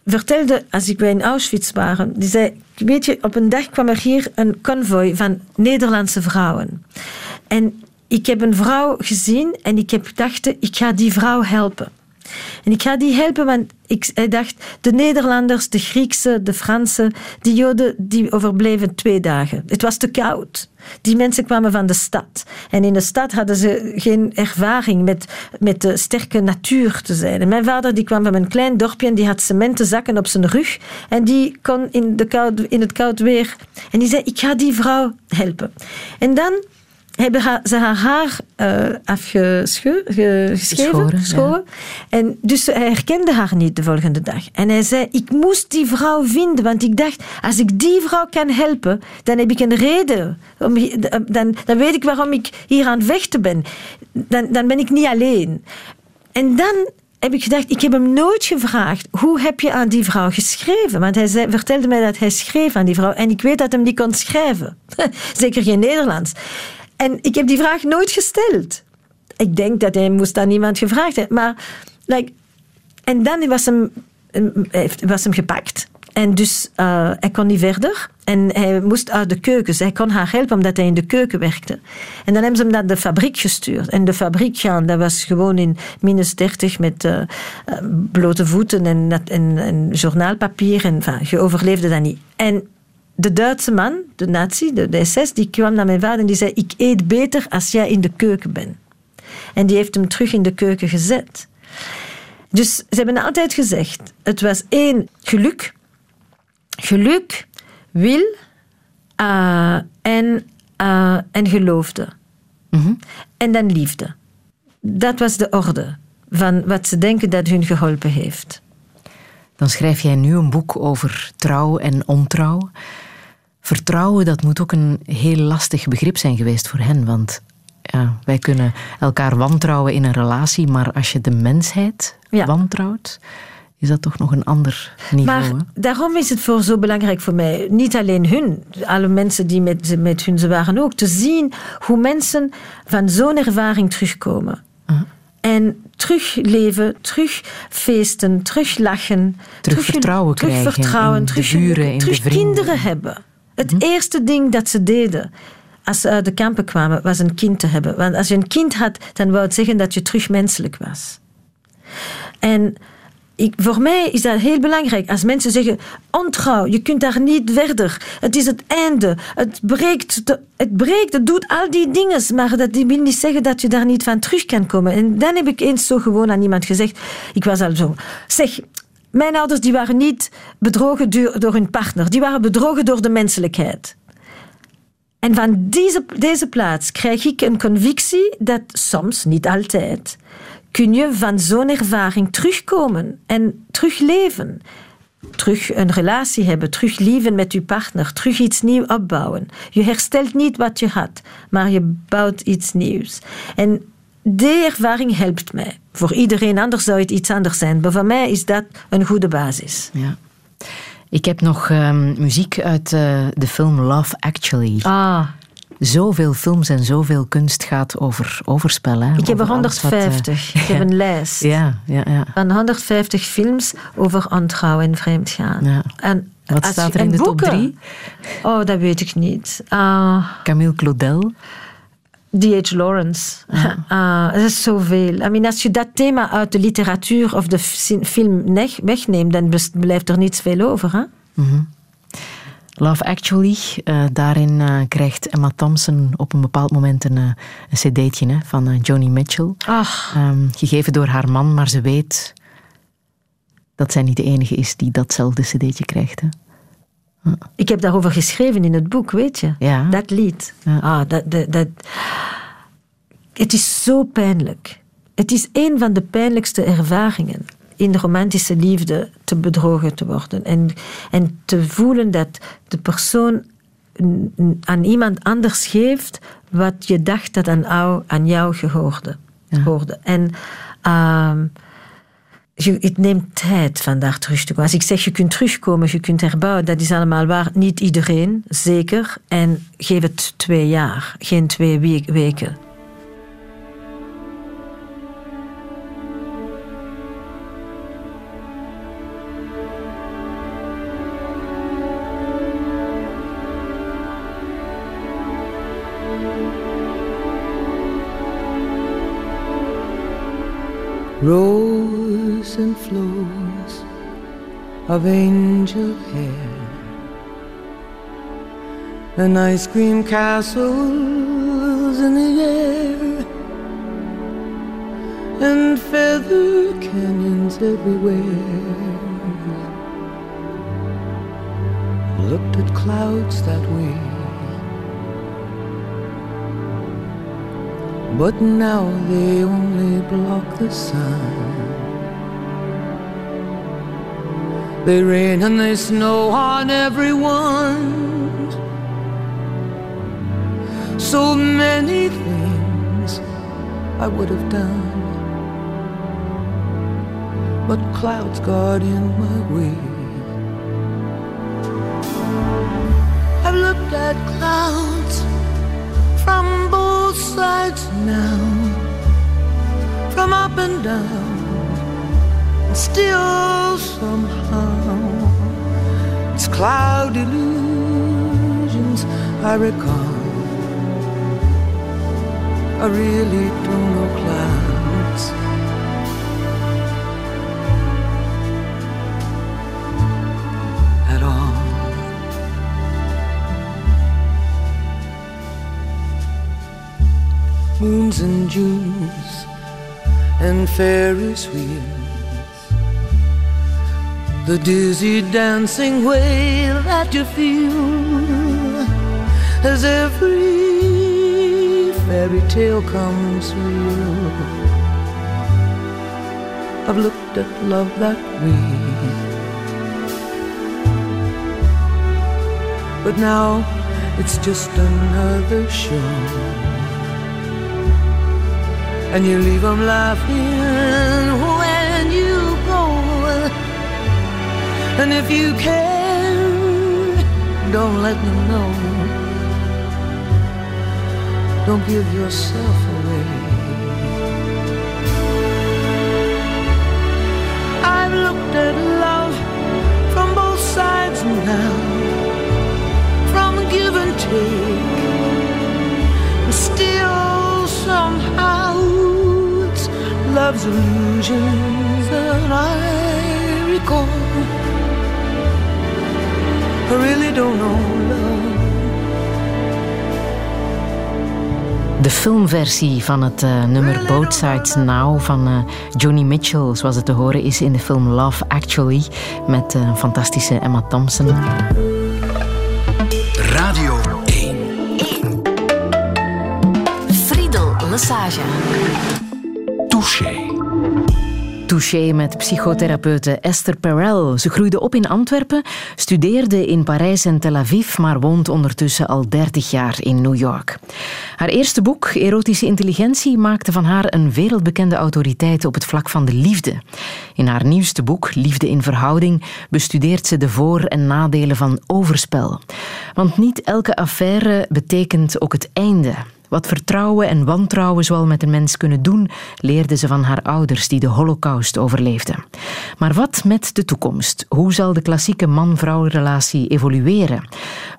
vertelde, als ik bij in Auschwitz waren, die zei, weet je, op een dag kwam er hier een konvooi van Nederlandse vrouwen. En ik heb een vrouw gezien en ik heb gedacht, ik ga die vrouw helpen. En ik ga die helpen, want hij dacht, de Nederlanders, de Grieksen, de Fransen, die Joden, die overbleven 2 dagen. Het was te koud. Die mensen kwamen van de stad. En in de stad hadden ze geen ervaring met de sterke natuur te zijn. En mijn vader die kwam van een klein dorpje en die had cementen zakken op zijn rug. En die kon in het koud weer. En die zei, ik ga die vrouw helpen. En dan hebben ze haar afgeschoren. En dus hij herkende haar niet de volgende dag. En hij zei, ik moest die vrouw vinden, want ik dacht, als ik die vrouw kan helpen, dan heb ik een reden. Dan weet ik waarom ik hier aan het vechten ben. Dan ben ik niet alleen. En dan heb ik gedacht, ik heb hem nooit gevraagd, hoe heb je aan die vrouw geschreven? Want hij vertelde mij dat hij schreef aan die vrouw. En ik weet dat hij niet kon schrijven. Zeker geen Nederlands. En ik heb die vraag nooit gesteld. Ik denk dat hij moest aan iemand gevraagd hebben. Maar, en dan was hem gepakt. En dus hij kon niet verder. En hij moest uit de keuken. Hij kon haar helpen omdat hij in de keuken werkte. En dan hebben ze hem naar de fabriek gestuurd. En de fabriek gaan, dat was gewoon in -30 met blote voeten en journaalpapier. En, je overleefde dat niet. En de Duitse man, de nazi, de SS, die kwam naar mijn vader en die zei, ik eet beter als jij in de keuken bent. En die heeft hem terug in de keuken gezet. Dus ze hebben altijd gezegd, het was 1, geluk, wil en geloofde. Mm-hmm. En dan liefde. Dat was de orde van wat ze denken dat hun geholpen heeft. Dan schrijf jij nu een boek over trouw en ontrouw. Vertrouwen, dat moet ook een heel lastig begrip zijn geweest voor hen. Want ja, wij kunnen elkaar wantrouwen in een relatie, maar als je de mensheid wantrouwt, is dat toch nog een ander niveau. Maar daarom is het zo belangrijk voor mij, niet alleen hun, alle mensen die met hun ze waren ook, te zien hoe mensen van zo'n ervaring terugkomen. Uh-huh. En terugleven, terugfeesten, teruglachen. Terug vertrouwen krijgen, terug kinderen hebben. Het eerste ding dat ze deden als ze uit de kampen kwamen, was een kind te hebben. Want als je een kind had, dan wou het zeggen dat je terug menselijk was. En voor mij is dat heel belangrijk. Als mensen zeggen, ontrouw, je kunt daar niet verder. Het is het einde. Het breekt, het doet al die dingen. Maar dat wil niet zeggen dat je daar niet van terug kan komen. En dan heb ik eens zo gewoon aan iemand gezegd. Ik was al zo, zeg, Mijn ouders die waren niet bedrogen door hun partner. Die waren bedrogen door de menselijkheid. En van deze plaats krijg ik een convictie dat soms, niet altijd, kun je van zo'n ervaring terugkomen en terugleven. Terug een relatie hebben, terug lieven met je partner, terug iets nieuws opbouwen. Je herstelt niet wat je had, maar je bouwt iets nieuws. En die ervaring helpt mij. Voor iedereen anders zou het iets anders zijn. Maar voor mij is dat een goede basis. Ja. Ik heb nog muziek uit de film Love Actually. Ah. Zoveel films en zoveel kunst gaat over overspel. Hè? Ik heb er 150. Ik heb een lijst van 150 films over ontrouw en vreemdgaan. Ja. En wat staat er in de boeken? Top 3? Oh, dat weet ik niet. Camille Claudel. D.H. Lawrence. Dat is zoveel. I mean, als je dat thema uit de literatuur of de film wegneemt, dan blijft er niet veel over. Hè? Mm-hmm. Love Actually, daarin krijgt Emma Thompson op een bepaald moment een cd'tje van Joni Mitchell. Gegeven door haar man, maar ze weet dat zij niet de enige is die datzelfde cd'tje krijgt. Hè? Ik heb daarover geschreven in het boek, weet je. Ja. Dat lied. Ja. Het is zo pijnlijk. Het is een van de pijnlijkste ervaringen in de romantische liefde te bedrogen te worden. En te voelen dat de persoon aan iemand anders geeft wat je dacht dat aan jou hoorde. En het neemt tijd van daar terug te komen. Als ik zeg, je kunt terugkomen, je kunt herbouwen, dat is allemaal waar. Niet iedereen, zeker. En geef het 2 jaar, geen 2 weken. Rose and flows of angel hair, and ice cream castles in the air, and feather canyons everywhere. Looked at clouds that way, but now they only block the sun. They rain and they snow on everyone. So many things I would have done, but clouds got in my way. I've looked at clouds from both sides now, from up and down, and still somehow it's cloud illusions I recall. I really don't know clouds. Moons and Junes and Ferris wheels, the dizzy dancing way that you feel as every fairy tale comes real. I've looked at love that way, but now it's just another show. And you leave them laughing when you go. And if you care, don't let them know. Don't give yourself away. I've looked at love from both sides now, from give and take, and still somehow love's illusions that I recall. I really don't know love. de filmversie van het nummer Both Sides Now van Joni Mitchell, zoals het te horen is in de film Love Actually, met fantastische Emma Thompson. Radio 1. Friedel Lesage. Touché. Touché met psychotherapeute Esther Perel. Ze groeide op in Antwerpen, studeerde in Parijs en Tel Aviv, maar woont ondertussen al 30 jaar in New York. Haar eerste boek, Erotische Intelligentie, maakte van haar een wereldbekende autoriteit op het vlak van de liefde. In haar nieuwste boek, Liefde in Verhouding, bestudeert ze de voor- en nadelen van overspel. Want niet elke affaire betekent ook het einde. Wat vertrouwen en wantrouwen zoal met een mens kunnen doen, leerde ze van haar ouders die de Holocaust overleefden. Maar wat met de toekomst? Hoe zal de klassieke man-vrouw relatie evolueren?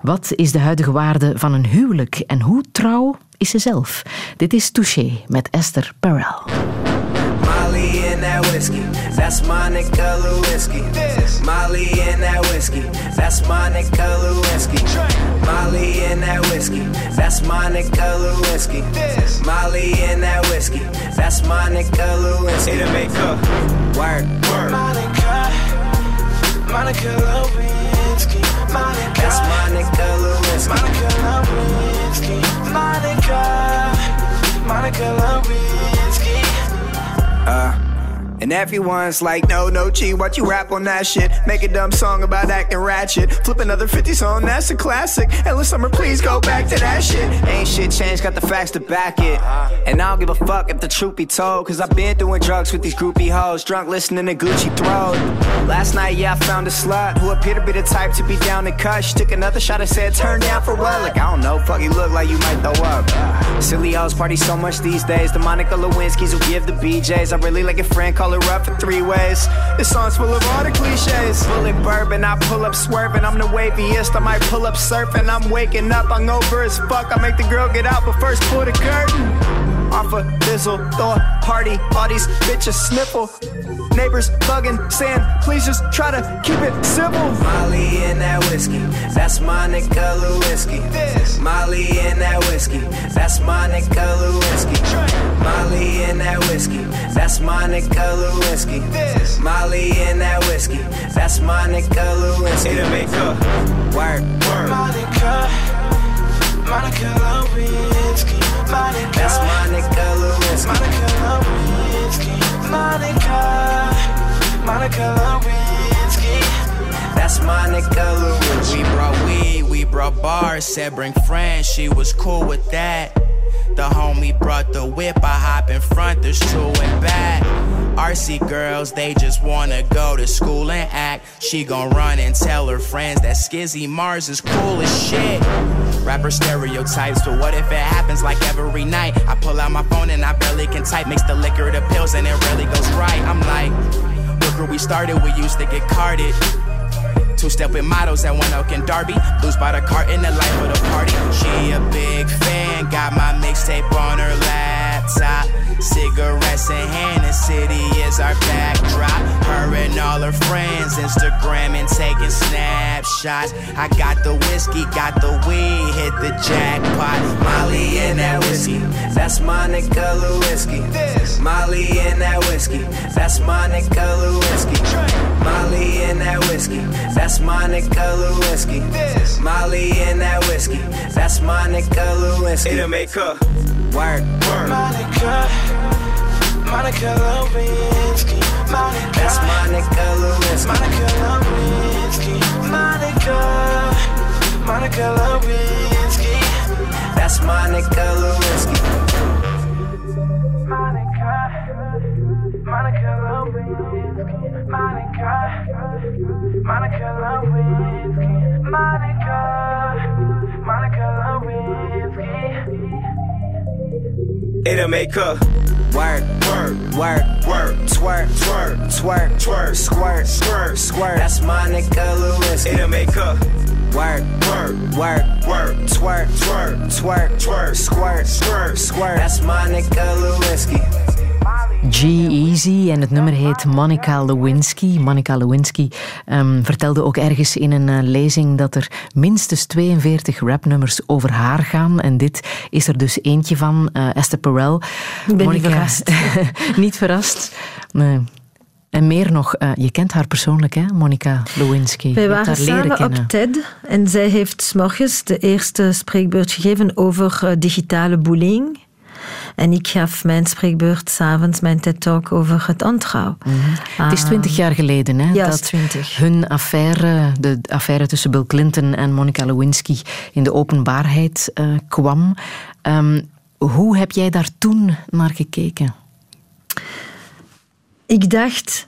Wat is de huidige waarde van een huwelijk? En hoe trouw is ze zelf? Dit is Touché met Esther Perel. Molly in that whiskey, that's Monica Lewinsky. Molly in that whiskey, that's Monica Lewinsky. Molly in that whiskey, that's Monica Lewinsky. Molly in that whiskey, that's Monica Lewinsky. It'll make her work, work. Monica Lewinsky. Monica, that's Monica Lewinsky. Monica Lewinsky. Monica Lewinsky. And everyone's like, no, G, what you rap on that shit? Make a dumb song about acting ratchet. Flip another 50s on, that's a classic. Endless summer, please go back to that shit. Ain't shit changed, got the facts to back it. And I don't give a fuck if the truth be told, cause I've been doing drugs with these groupie hoes. Drunk listening to Gucci Throne. Last night, yeah, I found a slut who appeared to be the type to be down and cut. She took another shot and said, turn down for what? Like, I don't know, fuck, you look like you might throw up. Silly hoes party so much these days. The Monica Lewinskys who give the BJs. I really like a friend called her up for three ways. This song's full of all the cliches. Bullet bourbon, I pull up swerving. I'm the waviest, I might pull up surfing. I'm waking up, I'm over as fuck. I make the girl get out, but first pull the curtain. Off a bizzle, throw a party. All these bitches sniffle. Neighbors bugging, saying, please just try to keep it simple. Molly in that whiskey, that's Monica Lewinsky. Molly in that whiskey, that's Monica Lewinsky. Molly in that whiskey, that's Monica Lewinsky. Molly in that whiskey, that's Monica Lewinsky. It'll make her work, work. Monica Lewinsky. Monica, that's Monica Lewinsky. Monica Lewinsky. Monica, Monica Lewinsky. That's Monica Lewinsky. We brought weed, we brought bars. Said bring friends, she was cool with that. The homie brought the whip, I hop in front, there's two and back. RC girls, they just wanna go to school and act. She gon' run and tell her friends that Skizzy Mars is cool as shit. Rapper stereotypes, but what if it happens like every night? I pull out my phone and I barely can type. Mix the liquor, the pills, and it really goes right. I'm like, look where we started, we used to get carded. Two-step with models at One Oak and Derby. Lose by the cart in the life of the party. She a big fan, got my mixtape on her laptop. Cigarettes in hand, the city is our backdrop. Her and all her friends, Instagram and taking snapshots. I got the whiskey, got the weed, hit the jackpot. Molly in that whiskey, that's Monica Lewinsky. Molly in that whiskey, that's Monica Lewinsky. Molly in that whiskey, that's Monica Lewinsky. Molly in that whiskey, that's Monica Lewinsky. It'll make her work, work. Monica Lewinsky. Monica, that's Monica Lewinsky. Monica Lewinsky. Monica, Monica Lewinsky. That's Monica Lewinsky. Monica, Monica Lewinsky. Monica, Monica Lewinsky. Monica, Monica Lewinsky. It'll make her work, work, work, work, twerk, twerk, twerk, twerk, squirt, squirt, squirt. That's Monica Lewinsky. It'll make her work, work, work, work, twerk, twerk, twerk, twerk, squirt, squirt, squirt. That's Monica Lewinsky. G-Eazy en het nummer heet Monica Lewinsky. Monica Lewinsky vertelde ook ergens in een lezing dat er minstens 42 rapnummers over haar gaan. En dit is er dus eentje van, Esther Perel. Ik ben Monica, niet verrast. Nee. En meer nog, je kent haar persoonlijk, hè, Monica Lewinsky. Wij waren samen op TED en zij heeft 's morgens de eerste spreekbeurt gegeven over digitale bullying. En ik gaf mijn spreekbeurt 's avonds, mijn TED Talk over het ontrouw. Mm-hmm. Het is 20 jaar geleden, hè, dat 20. Hun affaire, de affaire tussen Bill Clinton en Monica Lewinsky, in de openbaarheid kwam. Hoe heb jij daar toen naar gekeken? Ik dacht,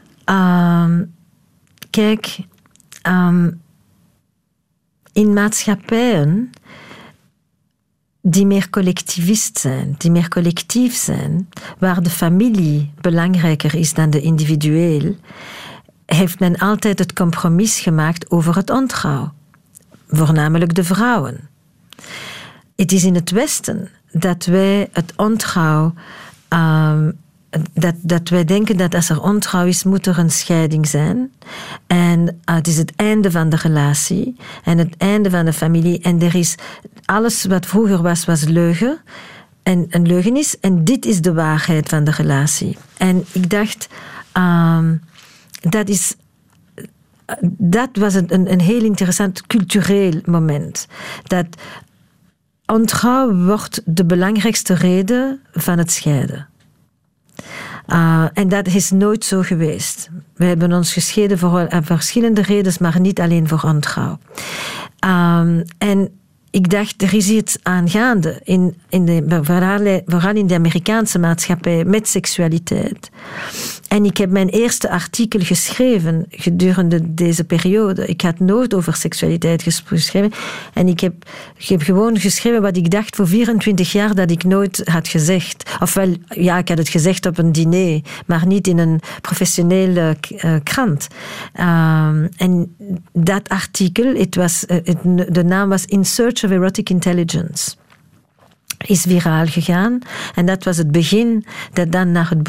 kijk, in maatschappijen die meer collectivist zijn, die meer collectief zijn, waar de familie belangrijker is dan de individueel, heeft men altijd het compromis gemaakt over het ontrouw. Voornamelijk de vrouwen. Het is in het Westen dat wij het ontrouw... Dat wij denken dat als er ontrouw is, moet er een scheiding zijn. En het is het einde van de relatie en het einde van de familie. En er is alles wat vroeger was, was leugen. En een leugen is. En dit is de waarheid van de relatie. En ik dacht, dat was een heel interessant cultureel moment. Dat ontrouw wordt de belangrijkste reden van het scheiden. En dat is nooit zo geweest. We hebben ons gescheiden voor verschillende redenen, maar niet alleen voor ontrouw. En ik dacht, er is iets aangaande, vooral in de Amerikaanse maatschappij, met seksualiteit. En ik heb mijn eerste artikel geschreven gedurende deze periode. Ik had nooit over seksualiteit geschreven. En ik heb gewoon geschreven wat ik dacht voor 24 jaar dat ik nooit had gezegd. Ofwel, ja, ik had het gezegd op een diner, maar niet in een professionele krant. En dat artikel, de naam was In Search of Erotic Intelligence, is viraal gegaan. En dat was het begin dat dan naar het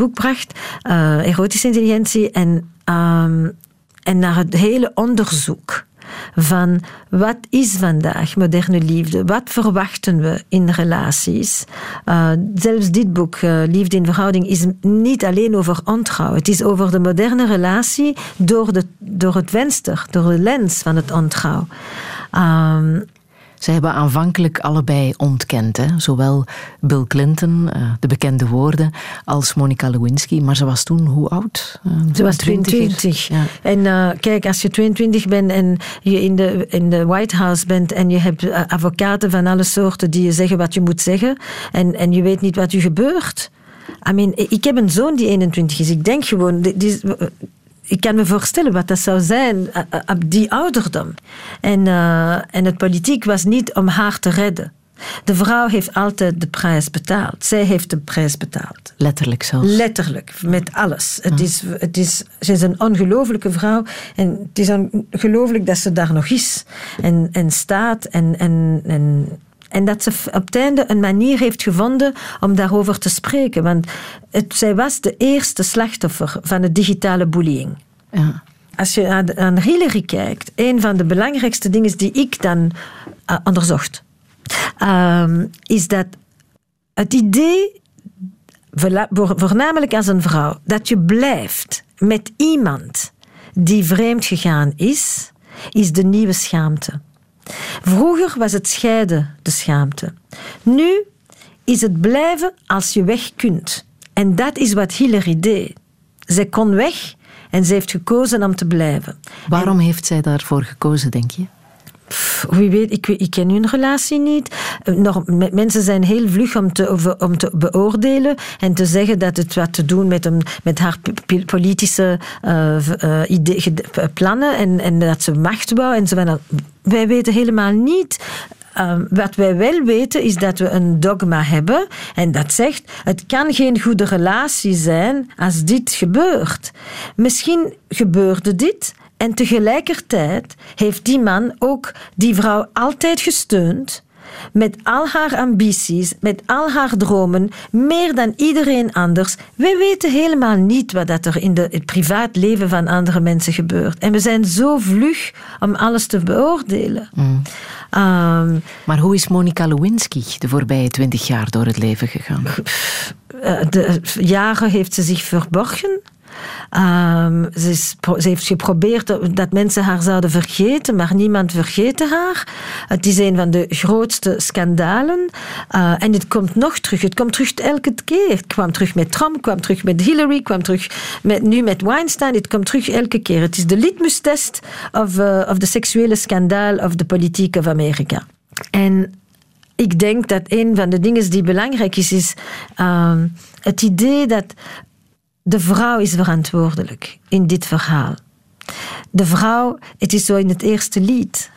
boek bracht, Erotische Intelligentie, en naar het hele onderzoek van wat is vandaag moderne liefde, wat verwachten we in relaties. Zelfs dit boek, Liefde in Verhouding, is niet alleen over ontrouw. Het is over de moderne relatie door de lens van het ontrouw. Ze hebben aanvankelijk allebei ontkend, hè? Zowel Bill Clinton, de bekende woorden, als Monica Lewinsky. Maar ze was toen hoe oud? Ze was 22. Ja. En kijk, als je 22 bent en je in de White House bent en je hebt advocaten van alle soorten die je zeggen wat je moet zeggen en je weet niet wat je gebeurt. I mean, ik heb een zoon die 21 is. Ik denk gewoon... Ik kan me voorstellen wat dat zou zijn op die ouderdom. En het politiek was niet om haar te redden. De vrouw heeft altijd de prijs betaald. Zij heeft de prijs betaald. Letterlijk zelfs. Letterlijk, met alles. Ze is een ongelooflijke vrouw. En het is ongelooflijk dat ze daar nog is. En staat en dat ze op het einde een manier heeft gevonden om daarover te spreken. Want zij was de eerste slachtoffer van de digitale bullying. Ja. Als je aan Hillary kijkt, een van de belangrijkste dingen die ik dan onderzocht, is dat het idee, voornamelijk als een vrouw, dat je blijft met iemand die vreemd gegaan is, is de nieuwe schaamte. Vroeger was het scheiden de schaamte. Nu is het blijven als je weg kunt. En dat is wat Hillary deed. Zij kon weg en ze heeft gekozen om te blijven. Waarom heeft zij daarvoor gekozen, denk je? Wie weet, ik ken hun relatie niet. Mensen zijn heel vlug om te beoordelen en te zeggen dat het wat te doen met haar politische plannen en dat ze macht wou en zo van. Wij weten helemaal niet. Wat wij wel weten is dat we een dogma hebben en dat zegt, het kan geen goede relatie zijn als dit gebeurt. Misschien gebeurde dit en tegelijkertijd heeft die man ook die vrouw altijd gesteund Met al haar ambities, met al haar dromen, meer dan iedereen anders. Wij weten helemaal niet wat er in het privaatleven van andere mensen gebeurt. En we zijn zo vlug om alles te beoordelen. Mm. Maar hoe is Monica Lewinsky de voorbije 20 jaar door het leven gegaan? De jaren heeft ze zich verborgen. Ze heeft geprobeerd dat mensen haar zouden vergeten, maar niemand vergeet haar. Het is een van de grootste schandalen. En het komt nog terug. Het komt terug elke keer. Het kwam terug met Trump, kwam terug met Hillary, kwam terug nu met Weinstein. Het komt terug elke keer. Het is de litmus-test of de seksuele schandaal of de politiek of Amerika. En ik denk dat een van de dingen die belangrijk is het idee dat de vrouw is verantwoordelijk in dit verhaal. De vrouw, het is zo in het eerste lied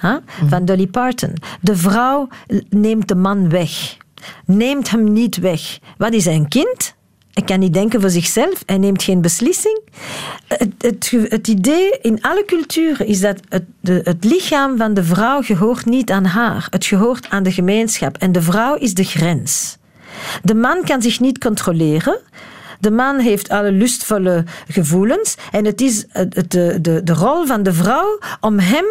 van Dolly Parton. De vrouw neemt de man weg. Neemt hem niet weg. Wat is een kind? Hij kan niet denken voor zichzelf. Hij neemt geen beslissing. Het idee in alle culturen is dat het lichaam van de vrouw gehoort niet aan haar. Het gehoort aan de gemeenschap. En de vrouw is de grens. De man kan zich niet controleren. De man heeft alle lustvolle gevoelens en het is de rol van de vrouw om hem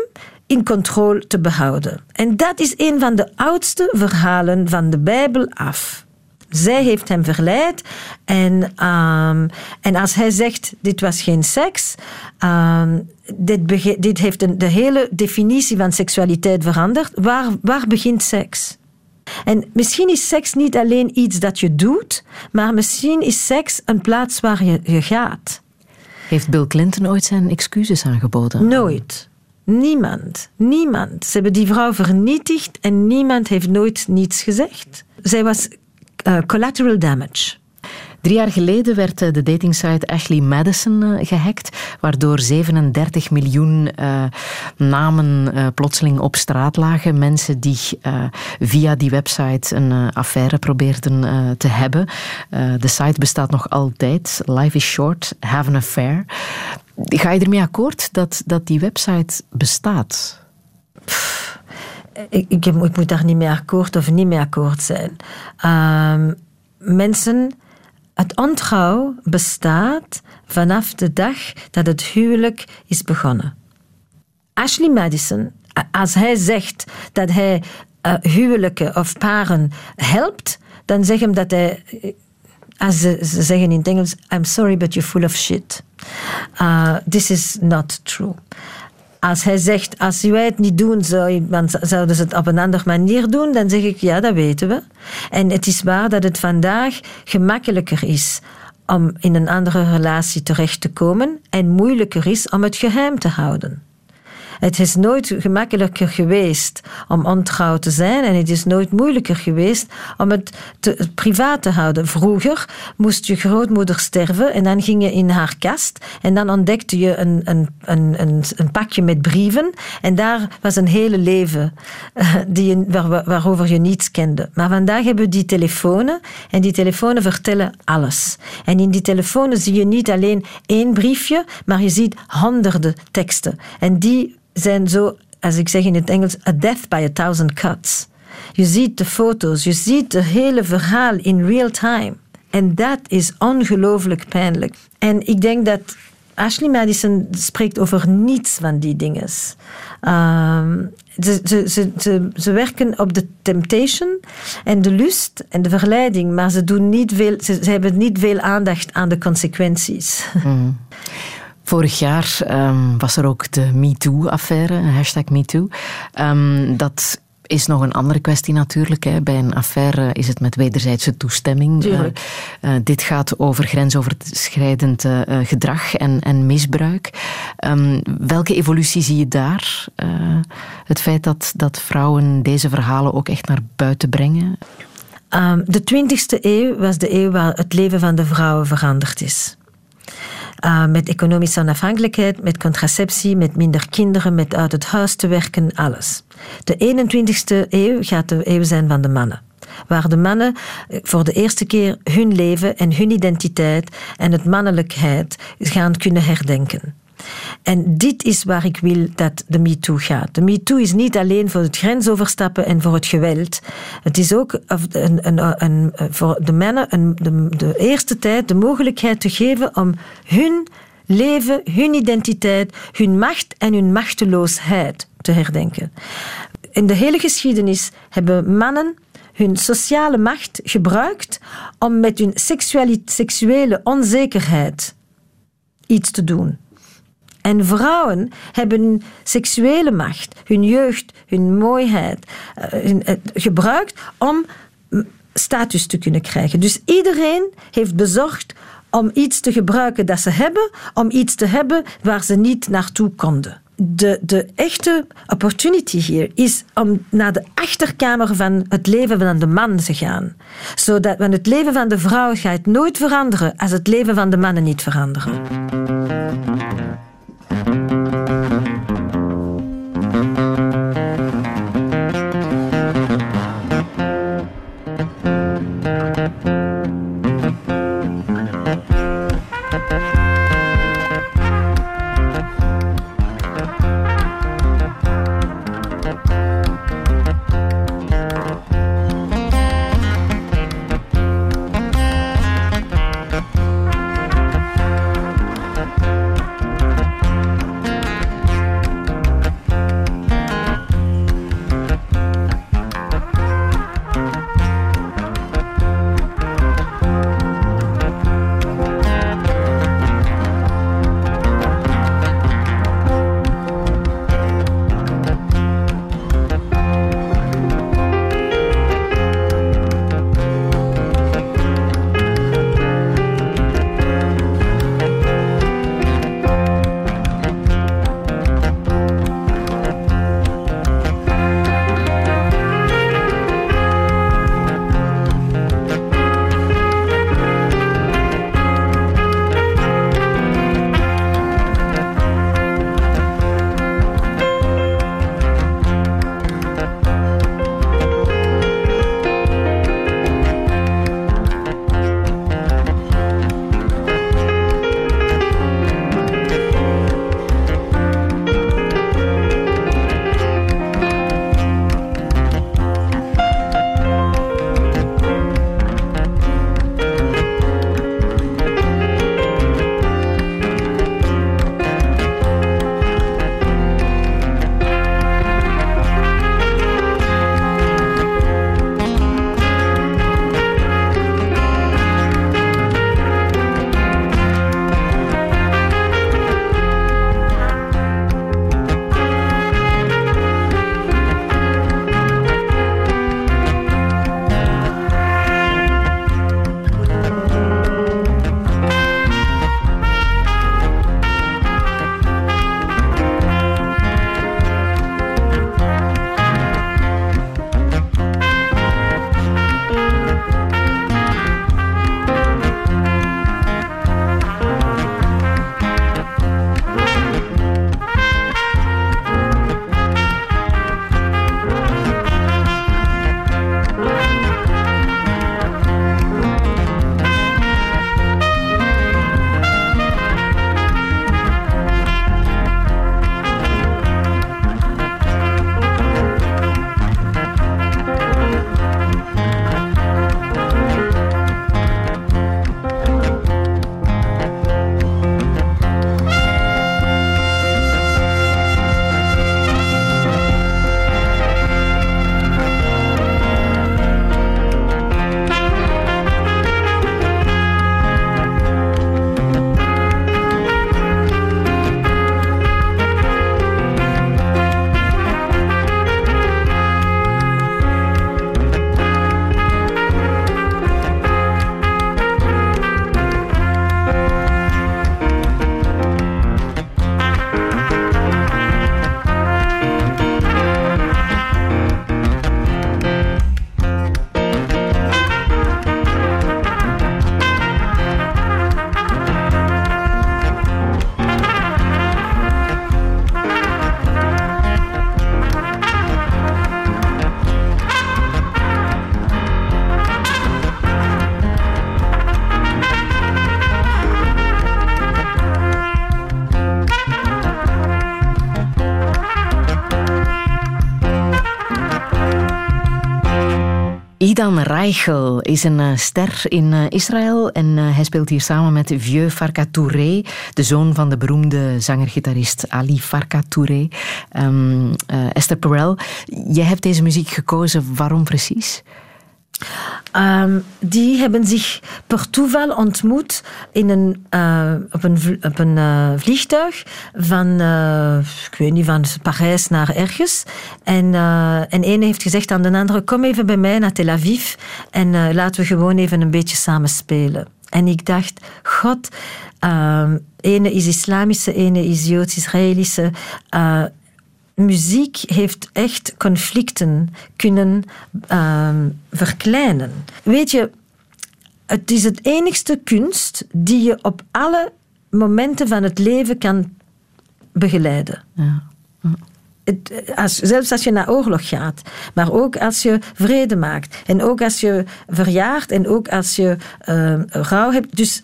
in controle te behouden. En dat is een van de oudste verhalen van de Bijbel af. Zij heeft hem verleid en als hij zegt dit was geen seks, dit heeft de hele definitie van seksualiteit veranderd. Waar begint seks? En misschien is seks niet alleen iets dat je doet, maar misschien is seks een plaats waar je gaat. Heeft Bill Clinton ooit zijn excuses aangeboden? Nooit. Niemand. Ze hebben die vrouw vernietigd en niemand heeft nooit niets gezegd. Zij was collateral damage. 3 jaar geleden werd de datingsite Ashley Madison gehackt, waardoor 37 miljoen namen plotseling op straat lagen. Mensen die via die website een affaire probeerden te hebben. De site bestaat nog altijd. Life is short, have an affair. Ga je ermee akkoord dat die website bestaat? Ik moet daar niet mee akkoord of niet mee akkoord zijn. Het ontrouw bestaat vanaf de dag dat het huwelijk is begonnen. Ashley Madison, als hij zegt dat hij huwelijken of paren helpt, dan zeg hem dat hij, als ze zeggen in het Engels, I'm sorry but you're full of shit. This is not true. Als hij zegt, als wij het niet doen, zouden ze het op een andere manier doen, dan zeg ik, ja, dat weten we. En het is waar dat het vandaag gemakkelijker is om in een andere relatie terecht te komen en moeilijker is om het geheim te houden. Het is nooit gemakkelijker geweest om ontrouw te zijn en het is nooit moeilijker geweest om het privaat te houden. Vroeger moest je grootmoeder sterven en dan ging je in haar kast en dan ontdekte je een pakje met brieven en daar was een hele leven waarover je niets kende. Maar vandaag hebben we die telefoons en die telefoons vertellen alles. En in die telefoons zie je niet alleen 1 briefje, maar je ziet 100 teksten. En die zijn zo, als ik zeg in het Engels, a death by 1,000 cuts. Je ziet de foto's, je ziet het hele verhaal in real time. En dat is ongelooflijk pijnlijk. En ik denk dat Ashley Madison spreekt over niets van die dingen. Ze werken op de temptation en de lust en de verleiding, maar ze doen niet veel, ze hebben niet veel aandacht aan de consequenties. Mm. Vorig jaar was er ook de MeToo-affaire, #MeToo. Dat is nog een andere kwestie natuurlijk. Hè. Bij een affaire is het met wederzijdse toestemming. Dit gaat over grensoverschrijdend gedrag en misbruik. Welke evolutie zie je daar? Het feit dat vrouwen deze verhalen ook echt naar buiten brengen? De 20e eeuw was de eeuw waar het leven van de vrouwen veranderd is. Met economische onafhankelijkheid, met contraceptie, met minder kinderen, met uit het huis te werken, alles. De 21e eeuw gaat de eeuw zijn van de mannen. Waar de mannen voor de eerste keer hun leven en hun identiteit en het mannelijkheid gaan kunnen herdenken. En dit is waar ik wil dat de MeToo gaat. De MeToo is niet alleen voor het grensoverstappen en voor het geweld. Het is ook voor de mannen de eerste tijd de mogelijkheid te geven om hun leven, hun identiteit, hun macht en hun machteloosheid te herdenken. In de hele geschiedenis hebben mannen hun sociale macht gebruikt om met hun seksuele onzekerheid iets te doen. En vrouwen hebben hun seksuele macht, hun jeugd, hun mooiheid gebruikt om status te kunnen krijgen. Dus iedereen heeft bezorgd om iets te gebruiken dat ze hebben, om iets te hebben waar ze niet naartoe konden. De echte opportunity hier is om naar de achterkamer van het leven van de man te gaan. Zodat het leven van de vrouw gaat nooit veranderen als het leven van de mannen niet veranderen. Idan Reichel is een ster in Israël en hij speelt hier samen met Vieux Farka Touré, de zoon van de beroemde zanger-gitarist Ali Farka Touré. Esther Perel, jij hebt deze muziek gekozen. Waarom precies? Die hebben zich per toeval ontmoet in op een vliegtuig van Parijs naar ergens. En een heeft gezegd aan de andere: kom even bij mij naar Tel Aviv en laten we gewoon even een beetje samen spelen. En ik dacht, god, ene is islamische, ene is Joods-Israëlische. Muziek heeft echt conflicten kunnen verkleinen. Weet je, het is het enigste kunst die je op alle momenten van het leven kan begeleiden. Ja. Zelfs als je naar oorlog gaat, maar ook als je vrede maakt. En ook als je verjaart en ook als je rouw hebt. Dus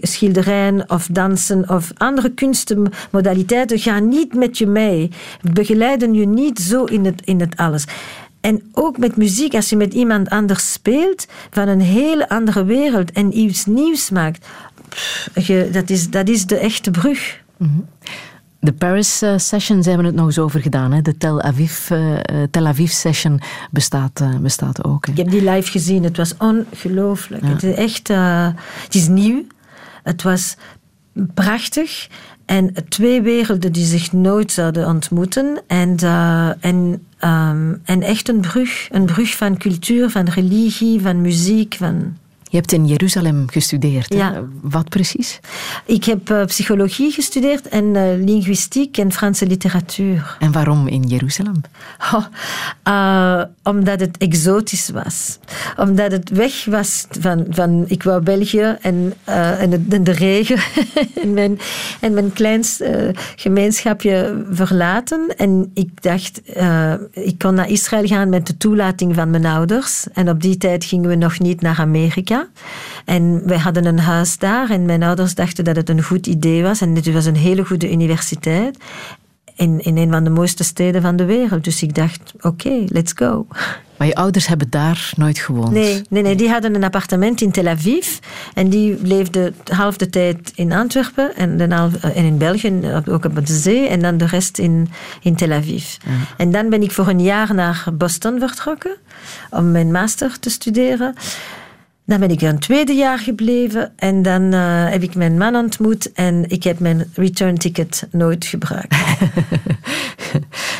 schilderijen of dansen of andere kunstmodaliteiten gaan niet met je mee, begeleiden je niet zo in het alles. En ook met muziek, als je met iemand anders speelt van een hele andere wereld en iets nieuws maakt, dat is de echte brug. Mm-hmm. De Paris Sessions hebben we het nog eens over gedaan. Hè? De Tel Aviv Session bestaat ook. Hè? Ik heb die live gezien. Het was ongelooflijk. Ja. Het is echt... het is nieuw. Het was prachtig. En twee werelden die zich nooit zouden ontmoeten. En echt een brug. Een brug van cultuur, van religie, van muziek, van... Je hebt in Jeruzalem gestudeerd. Ja. Wat precies? Ik heb psychologie gestudeerd en linguïstiek en Franse literatuur. En waarom in Jeruzalem? Omdat het exotisch was. Omdat het weg was van ik wou België en de regen en mijn klein gemeenschapje verlaten. En ik dacht, ik kon naar Israël gaan met de toelating van mijn ouders. En op die tijd gingen we nog niet naar Amerika. En wij hadden een huis daar en mijn ouders dachten dat het een goed idee was. En dit was een hele goede universiteit in een van de mooiste steden van de wereld. Dus ik dacht, oké, let's go. Maar je ouders hebben daar nooit gewoond? Nee, die hadden een appartement in Tel Aviv. En die leefden half de tijd in Antwerpen en in België, ook op de zee. En dan de rest in Tel Aviv. Ja. En dan ben ik voor een jaar naar Boston vertrokken om mijn master te studeren. Dan ben ik een tweede jaar gebleven en dan heb ik mijn man ontmoet en ik heb mijn return ticket nooit gebruikt.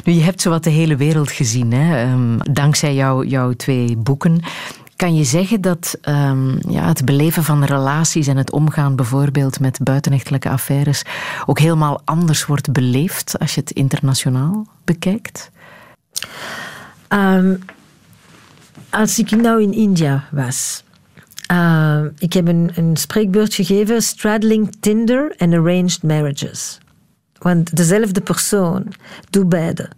Nu, je hebt zowat de hele wereld gezien, hè? Dankzij jouw twee boeken. Kan je zeggen dat het beleven van relaties en het omgaan bijvoorbeeld met buitenechtelijke affaires ook helemaal anders wordt beleefd als je het internationaal bekijkt? Als ik nou in India was... ik heb een spreekbeurt gegeven, Straddling Tinder and Arranged Marriages. Want dezelfde persoon doet beide.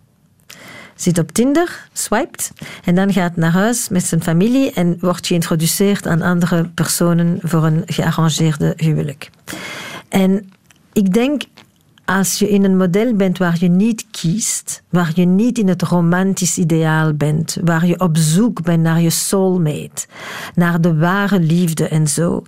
Zit op Tinder, swiped, en dan gaat naar huis met zijn familie en wordt geïntroduceerd aan andere personen voor een gearrangeerde huwelijk. En ik denk, als je in een model bent waar je niet kiest, waar je niet in het romantisch ideaal bent, waar je op zoek bent naar je soulmate, naar de ware liefde en zo,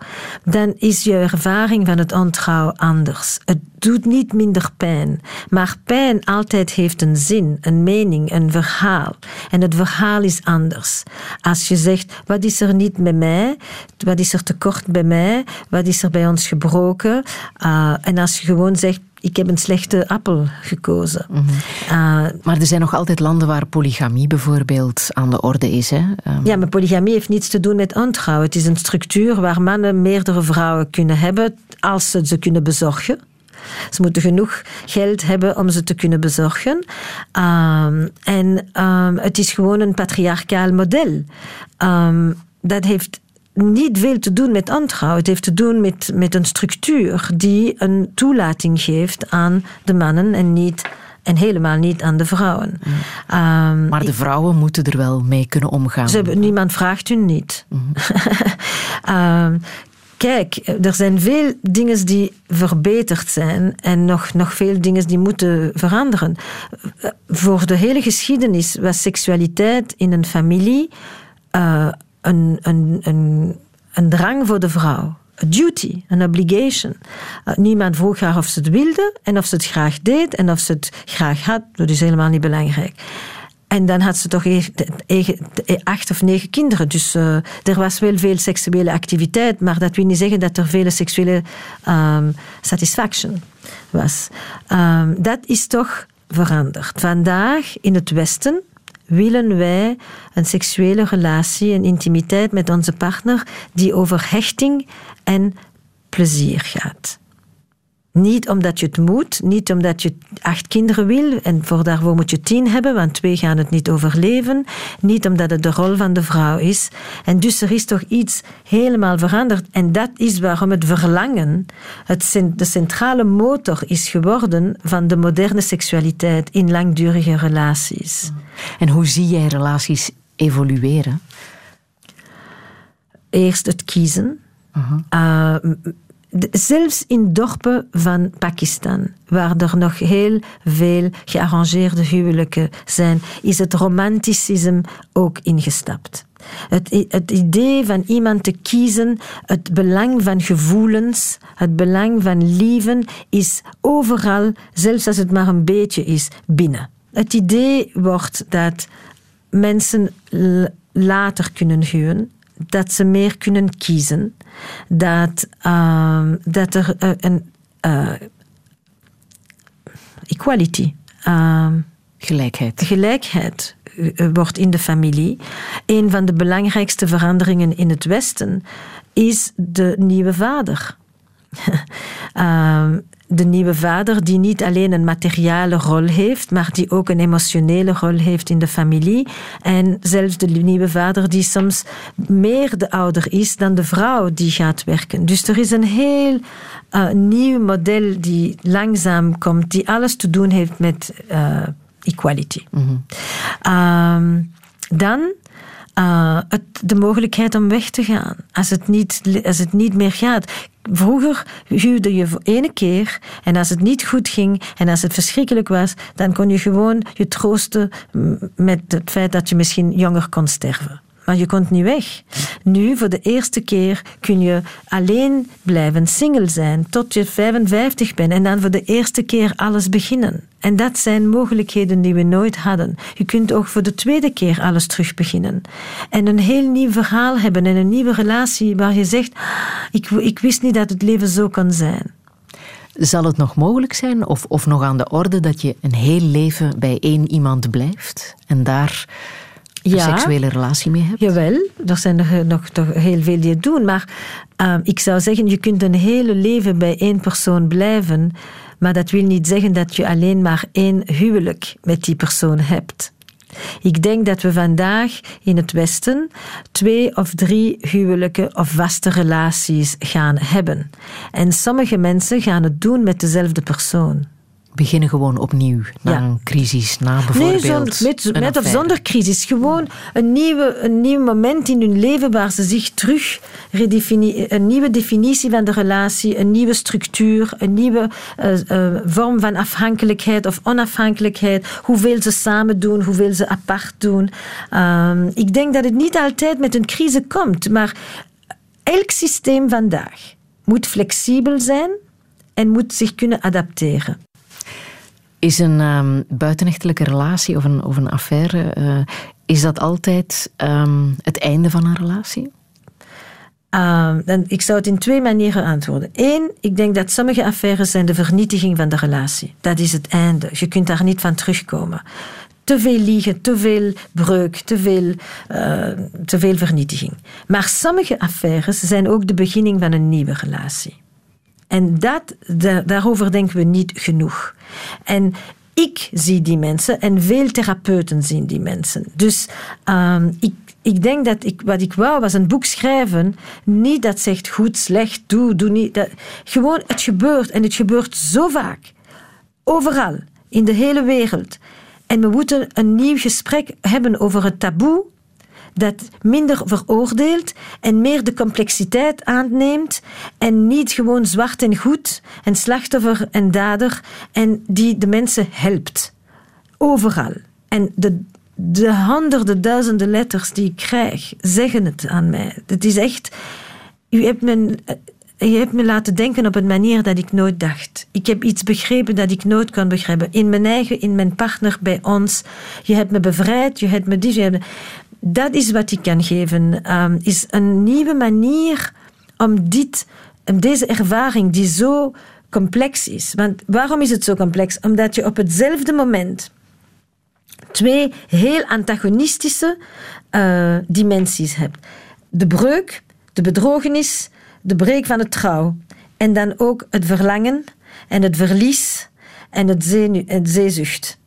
dan is je ervaring van het ontrouw anders. Het doet niet minder pijn, maar pijn altijd heeft een zin, een mening, een verhaal. En het verhaal is anders. Als je zegt, wat is er niet bij mij? Wat is er tekort bij mij? Wat is er bij ons gebroken? En als je gewoon zegt, ik heb een slechte appel gekozen. Mm-hmm. Maar er zijn nog altijd landen waar polygamie bijvoorbeeld aan de orde is, hè? Ja, maar polygamie heeft niets te doen met ontrouw. Het is een structuur waar mannen meerdere vrouwen kunnen hebben als ze ze kunnen bezorgen. Ze moeten genoeg geld hebben om ze te kunnen bezorgen. Het is gewoon een patriarchaal model. Dat heeft niet veel te doen met ontrouw. Het heeft te doen met een structuur die een toelating geeft aan de mannen en helemaal niet aan de vrouwen. Ja. Maar de vrouwen moeten er wel mee kunnen omgaan. Niemand vraagt hun niet. Mm-hmm. Kijk, er zijn veel dingen die verbeterd zijn en nog veel dingen die moeten veranderen. Voor de hele geschiedenis was seksualiteit in een familie een drang voor de vrouw. A duty, een obligation. Niemand vroeg haar of ze het wilde en of ze het graag deed en of ze het graag had. Dat is helemaal niet belangrijk. En dan had ze toch 8 of 9 kinderen. Dus er was wel veel seksuele activiteit, maar dat wil niet zeggen dat er veel seksuele satisfaction was. Dat is toch veranderd. Vandaag in het Westen willen wij een seksuele relatie en intimiteit met onze partner die over hechting en plezier gaat. Niet omdat je het moet, niet omdat je 8 kinderen wil en daarvoor moet je 10 hebben, want 2 gaan het niet overleven. Niet omdat het de rol van de vrouw is. En dus er is toch iets helemaal veranderd. En dat is waarom het verlangen de centrale motor is geworden van de moderne seksualiteit in langdurige relaties. En hoe zie jij relaties evolueren? Eerst het kiezen. Uh-huh. Zelfs in dorpen van Pakistan, waar er nog heel veel gearrangeerde huwelijken zijn, is het romanticisme ook ingestapt. Het idee van iemand te kiezen, het belang van gevoelens, het belang van lieven, is overal, zelfs als het maar een beetje is, binnen. Het idee wordt dat mensen later kunnen huwen, dat ze meer kunnen kiezen, dat er een equality, gelijkheid wordt in de familie. Een van de belangrijkste veranderingen in het Westen is de nieuwe vader. De nieuwe vader die niet alleen een materiële rol heeft, maar die ook een emotionele rol heeft in de familie. En zelfs de nieuwe vader die soms meer de ouder is dan de vrouw die gaat werken. Dus er is een heel nieuw model die langzaam komt, die alles te doen heeft met equality. Mm-hmm. De mogelijkheid om weg te gaan als het niet meer gaat. Vroeger huwde je voor 1 keer en als het niet goed ging en als het verschrikkelijk was, dan kon je gewoon je troosten met het feit dat je misschien jonger kon sterven. Maar je kon niet weg. Nu, voor de eerste keer, kun je alleen blijven single zijn tot je 55 bent en dan voor de eerste keer alles beginnen. En dat zijn mogelijkheden die we nooit hadden. Je kunt ook voor de tweede keer alles terug beginnen. En een heel nieuw verhaal hebben en een nieuwe relatie waar je zegt, ik wist niet dat het leven zo kan zijn. Zal het nog mogelijk zijn of nog aan de orde dat je een heel leven bij 1 iemand blijft en daar een seksuele relatie mee hebt? Jawel, er zijn er nog toch heel veel die het doen. Maar ik zou zeggen, je kunt een hele leven bij 1 persoon blijven, maar dat wil niet zeggen dat je alleen maar 1 huwelijk met die persoon hebt. Ik denk dat we vandaag in het Westen 2 of 3 huwelijken of vaste relaties gaan hebben. En sommige mensen gaan het doen met dezelfde persoon. Beginnen gewoon opnieuw, na een crisis, na bijvoorbeeld met of zonder crisis. Gewoon een nieuw moment in hun leven waar ze zich terug redefiniëren. Een nieuwe definitie van de relatie, een nieuwe structuur, een nieuwe vorm van afhankelijkheid of onafhankelijkheid. Hoeveel ze samen doen, hoeveel ze apart doen. Ik denk dat het niet altijd met een crisis komt, maar elk systeem vandaag moet flexibel zijn en moet zich kunnen adapteren. Is een buitenechtelijke relatie of een affaire, is dat altijd het einde van een relatie? Ik zou het in 2 manieren antwoorden. 1, ik denk dat sommige affaires zijn de vernietiging van de relatie. Dat is het einde. Je kunt daar niet van terugkomen. Te veel liegen, te veel breuk, te veel vernietiging. Maar sommige affaires zijn ook de beginning van een nieuwe relatie. En daarover denken we niet genoeg. En ik zie die mensen en veel therapeuten zien die mensen. Dus ik denk dat wat ik wou was een boek schrijven. Niet dat zegt goed, slecht, doe niet. Gewoon het gebeurt en het gebeurt zo vaak. Overal, in de hele wereld. En we moeten een nieuw gesprek hebben over het taboe. Dat minder veroordeelt en meer de complexiteit aanneemt en niet gewoon zwart en goed en slachtoffer en dader en die de mensen helpt. Overal. En de de honderden duizenden letters die ik krijg, zeggen het aan mij. Het is echt... Je hebt me laten denken op een manier dat ik nooit dacht. Ik heb iets begrepen dat ik nooit kon begrijpen. In mijn partner, bij ons. Je hebt me bevrijd, je hebt me dit. Dat is wat ik kan geven. Is een nieuwe manier om deze ervaring die zo complex is. Want waarom is het zo complex? Omdat je op hetzelfde moment twee heel antagonistische dimensies hebt. De breuk, de bedrogenis, de breuk van het trouw. En dan ook het verlangen en het verlies en het zeezucht.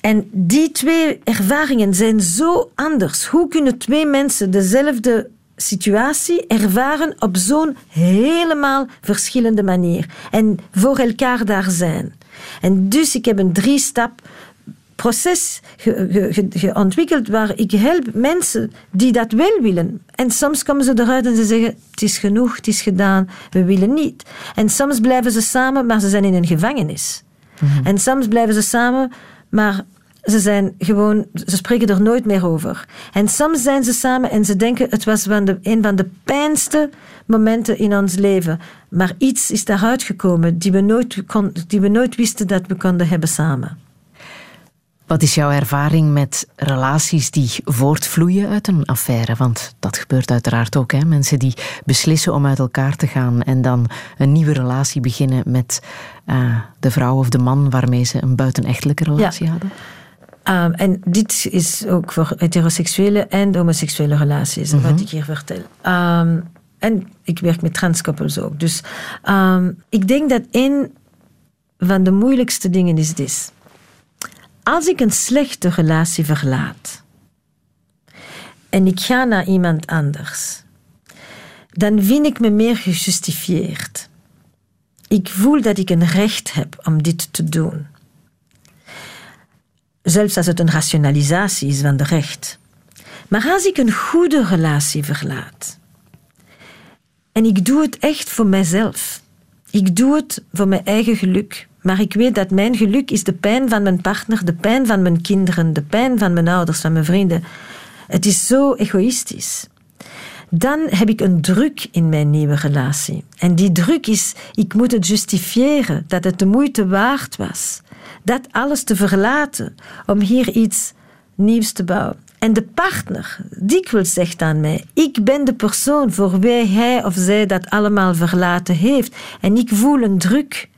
En die twee ervaringen zijn zo anders. Hoe kunnen twee mensen dezelfde situatie ervaren op zo'n helemaal verschillende manier? En voor elkaar daar zijn. En dus ik heb een 3-stap proces ontwikkeld waar ik help mensen die dat wel willen. En soms komen ze eruit en ze zeggen, het is genoeg, het is gedaan, we willen niet. En soms blijven ze samen, maar ze zijn in een gevangenis. Mm-hmm. En soms blijven ze samen, maar ze spreken er nooit meer over. En soms zijn ze samen en ze denken, het was een van de pijnste momenten in ons leven. Maar iets is daaruit gekomen die we nooit wisten dat we konden hebben samen. Wat is jouw ervaring met relaties die voortvloeien uit een affaire? Want dat gebeurt uiteraard ook, hè? Mensen die beslissen om uit elkaar te gaan en dan een nieuwe relatie beginnen met de vrouw of de man waarmee ze een buitenechtelijke relatie hadden. En dit is ook voor heteroseksuele en homoseksuele relaties, mm-hmm. Wat ik hier vertel. En ik werk met transkoppels ook. Dus ik denk dat een van de moeilijkste dingen is dit. Als ik een slechte relatie verlaat en ik ga naar iemand anders, dan vind ik me meer gejustificeerd. Ik voel dat ik een recht heb om dit te doen. Zelfs als het een rationalisatie is van de recht. Maar als ik een goede relatie verlaat en ik doe het echt voor mijzelf, ik doe het voor mijn eigen geluk. Maar ik weet dat mijn geluk is de pijn van mijn partner, de pijn van mijn kinderen, de pijn van mijn ouders, van mijn vrienden. Het is zo egoïstisch. Dan heb ik een druk in mijn nieuwe relatie. En die druk is, ik moet het justifiëren dat het de moeite waard was. Dat alles te verlaten om hier iets nieuws te bouwen. En de partner dikwijls zegt aan mij, ik ben de persoon voor wie hij of zij dat allemaal verlaten heeft. En ik voel een druk.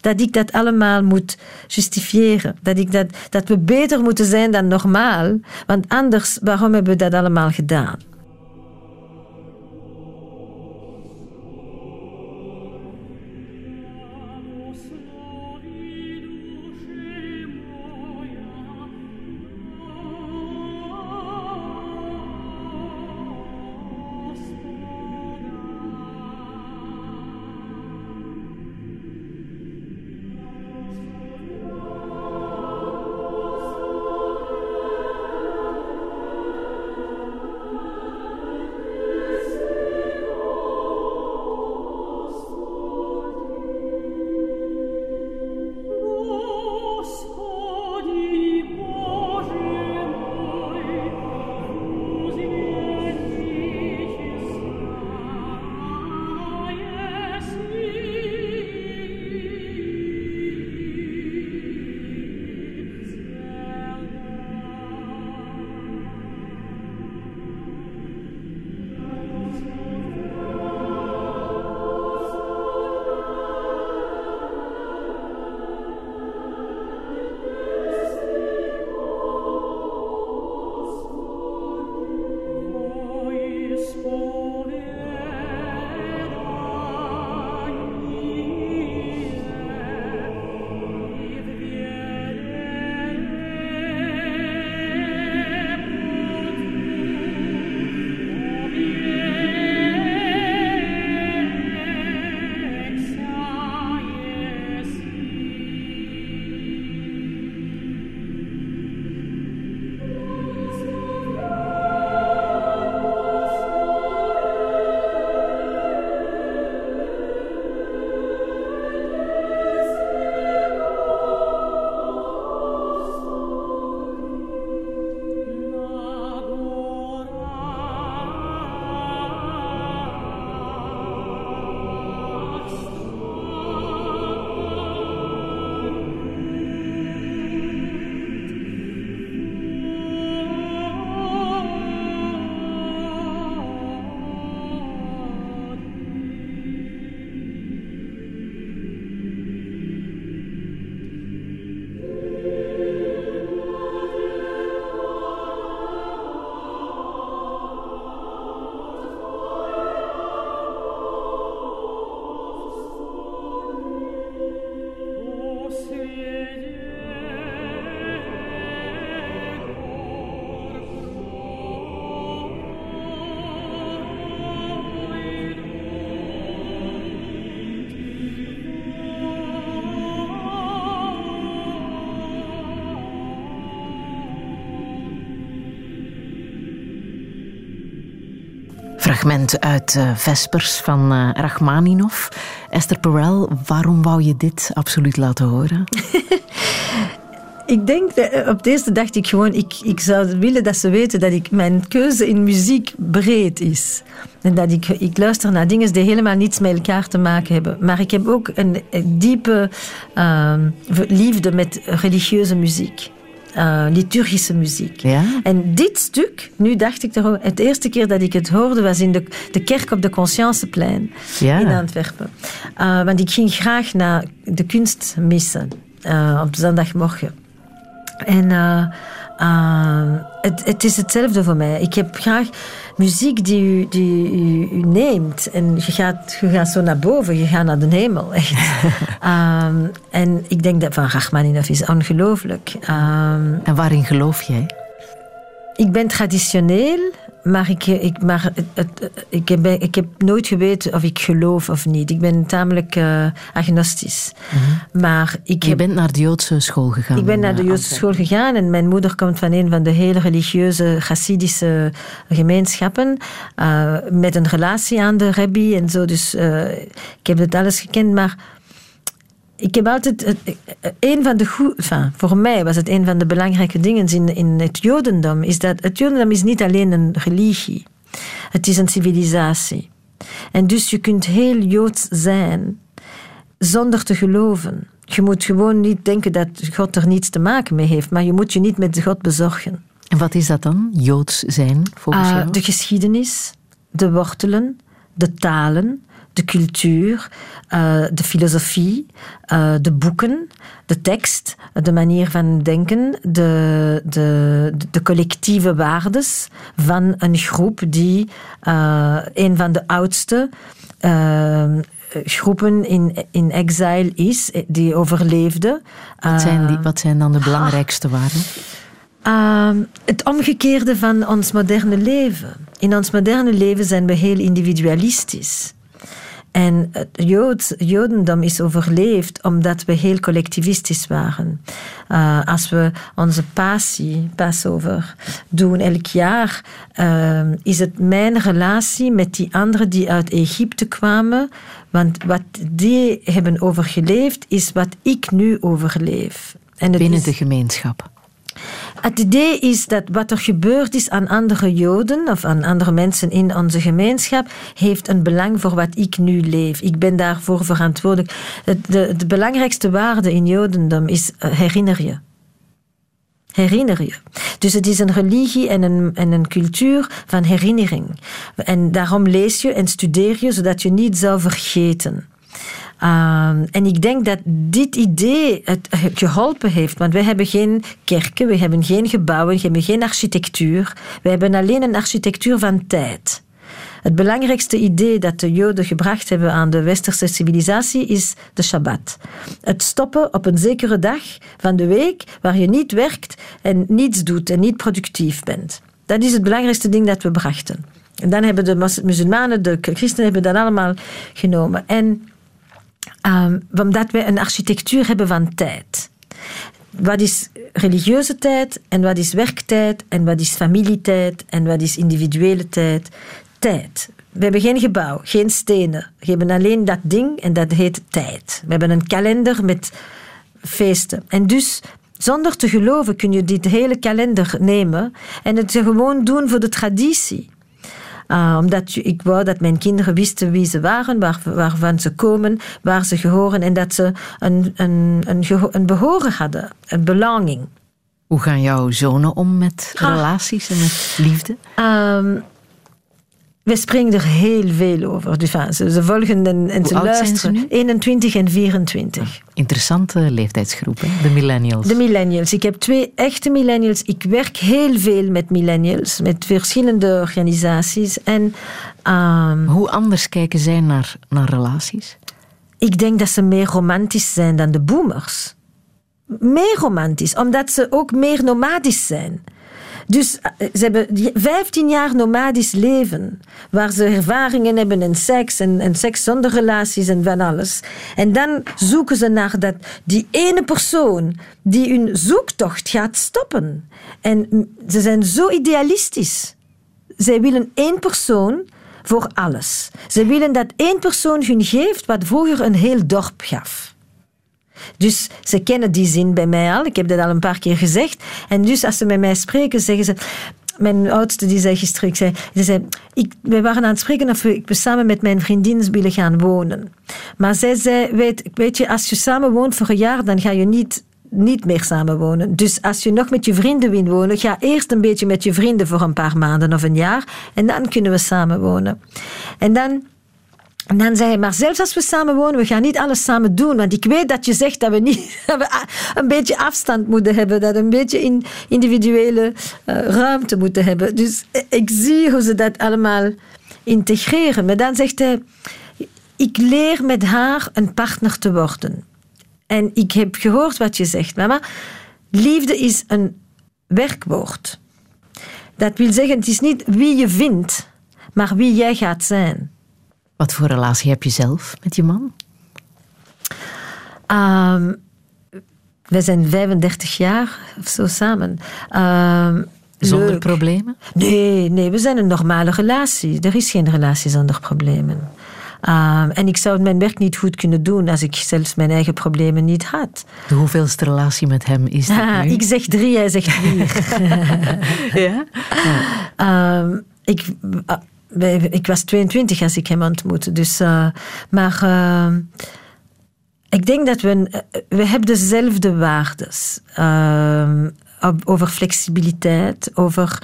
Dat ik dat allemaal moet justifiëren. Dat we beter moeten zijn dan normaal. Want anders, waarom hebben we dat allemaal gedaan? fragment uit Vespers van Rachmaninoff. Esther Perel, waarom wou je dit absoluut laten horen? Ik denk, op de eerste dacht ik gewoon, ik zou willen dat ze weten dat mijn keuze in muziek breed is. En dat ik luister naar dingen die helemaal niets met elkaar te maken hebben. Maar ik heb ook een diepe liefde met religieuze muziek. Liturgische muziek. Ja? En dit stuk, nu dacht ik erom, het eerste keer dat ik het hoorde was in de kerk op de Conscienceplein in Antwerpen. Want ik ging graag naar de kunstmissen op zondagmorgen. En het is hetzelfde voor mij. Ik heb graag muziek die u neemt. En je gaat zo naar boven. Je gaat naar de hemel, echt. En ik denk dat van Rachmaninoff is ongelooflijk. En waarin geloof jij? Ik ben traditioneel, maar ik heb nooit geweten of ik geloof of niet. Ik ben tamelijk agnostisch. Mm-hmm. Maar je bent naar de Joodse school gegaan? Ik ben naar de Joodse school gegaan en mijn moeder komt van een van de hele religieuze, chassidische gemeenschappen. Met een relatie aan de rabbi en zo. Dus ik heb dat alles gekend, maar... Ik heb altijd... Een van de voor mij was het een van de belangrijke dingen in het Jodendom. Is dat het Jodendom is niet alleen een religie. Het is een civilisatie. En dus je kunt heel Joods zijn zonder te geloven. Je moet gewoon niet denken dat God er niets te maken mee heeft. Maar je moet je niet met God bezorgen. En wat is dat dan, Joods zijn, volgens jou? De geschiedenis, de wortelen, de talen... de cultuur, de filosofie, de boeken, de tekst, de manier van denken, de collectieve waardes van een groep die een van de oudste groepen in exile is, die overleefde. Wat zijn dan de belangrijkste waarden? Het omgekeerde van ons moderne leven. In ons moderne leven zijn we heel individualistisch. En het Jodendom is overleefd omdat we heel collectivistisch waren. Als we onze Passover doen elk jaar, is het mijn relatie met die anderen die uit Egypte kwamen. Want wat die hebben overgeleefd, is wat ik nu overleef. En binnen de gemeenschap. Het idee is dat wat er gebeurd is aan andere Joden of aan andere mensen in onze gemeenschap heeft een belang voor wat ik nu leef. Ik ben daarvoor verantwoordelijk. De belangrijkste waarde in Jodendom is herinner je. Herinner je. Dus het is een religie en een cultuur van herinnering. En daarom lees je en studeer je zodat je niet zou vergeten. En ik denk dat dit idee het geholpen heeft. Want we hebben geen kerken, we hebben geen gebouwen, we hebben geen architectuur. We hebben alleen een architectuur van tijd. Het belangrijkste idee dat de Joden gebracht hebben aan de westerse civilisatie is de Shabbat. Het stoppen op een zekere dag van de week waar je niet werkt en niets doet en niet productief bent. Dat is het belangrijkste ding dat we brachten. En dan hebben de musulmanen, de christenen hebben dat allemaal genomen. En... omdat we een architectuur hebben van tijd. Wat is religieuze tijd en wat is werktijd en wat is familietijd en wat is individuele tijd? Tijd. We hebben geen gebouw, geen stenen. We hebben alleen dat ding en dat heet tijd. We hebben een kalender met feesten. En dus zonder te geloven kun je dit hele kalender nemen en het gewoon doen voor de traditie. Omdat ik wou dat mijn kinderen wisten wie ze waren, waarvan ze komen, waar ze gehoren en dat ze een behoren hadden, een belonging. Hoe gaan jouw zonen om met relaties en met liefde? We springen er heel veel over. Dus ze volgen en ze luisteren. Hoe oud zijn ze nu? 21 en 24. Interessante leeftijdsgroep, hè? De millennials. De millennials. Ik heb 2 echte millennials. Ik werk heel veel met millennials, met verschillende organisaties. En, hoe anders kijken zij naar relaties? Ik denk dat ze meer romantisch zijn dan de boomers. Meer romantisch, omdat ze ook meer nomadisch zijn. Dus ze hebben 15 jaar nomadisch leven. Waar ze ervaringen hebben en seks. En seks zonder relaties en van alles. En dan zoeken ze naar die ene persoon die hun zoektocht gaat stoppen. En ze zijn zo idealistisch. Zij willen één persoon voor alles. Ze willen dat één persoon hun geeft wat vroeger een heel dorp gaf. Dus ze kennen die zin bij mij al. Ik heb dat al een paar keer gezegd. En dus als ze met mij spreken, zeggen ze... Mijn oudste die zei gisteren... We waren aan het spreken of ik samen met mijn vriendin willen gaan wonen. Maar zij zei... Weet je, als je samen woont voor een jaar, dan ga je niet meer samen wonen. Dus als je nog met je vrienden wil wonen, ga eerst een beetje met je vrienden voor een paar maanden of een jaar. En dan kunnen we samen wonen. En dan zei hij, maar zelfs als we samen wonen, we gaan niet alles samen doen. Want ik weet dat je zegt dat we een beetje afstand moeten hebben. Dat we een beetje individuele ruimte moeten hebben. Dus ik zie hoe ze dat allemaal integreren. Maar dan zegt hij, ik leer met haar een partner te worden. En ik heb gehoord wat je zegt, mama. Liefde is een werkwoord. Dat wil zeggen, het is niet wie je vindt, maar wie jij gaat zijn. Wat voor relatie heb je zelf met je man? We zijn 35 jaar of zo samen. Zonder problemen? Nee, we zijn een normale relatie. Er is geen relatie zonder problemen. En ik zou mijn werk niet goed kunnen doen als ik zelfs mijn eigen problemen niet had. De hoeveelste relatie met hem is dat nu? Ik zeg 3, hij zegt 4. Ja? Ja. Ik was 22 als ik hem ontmoette. Dus, ik denk dat we hebben dezelfde waardes. Over flexibiliteit, over...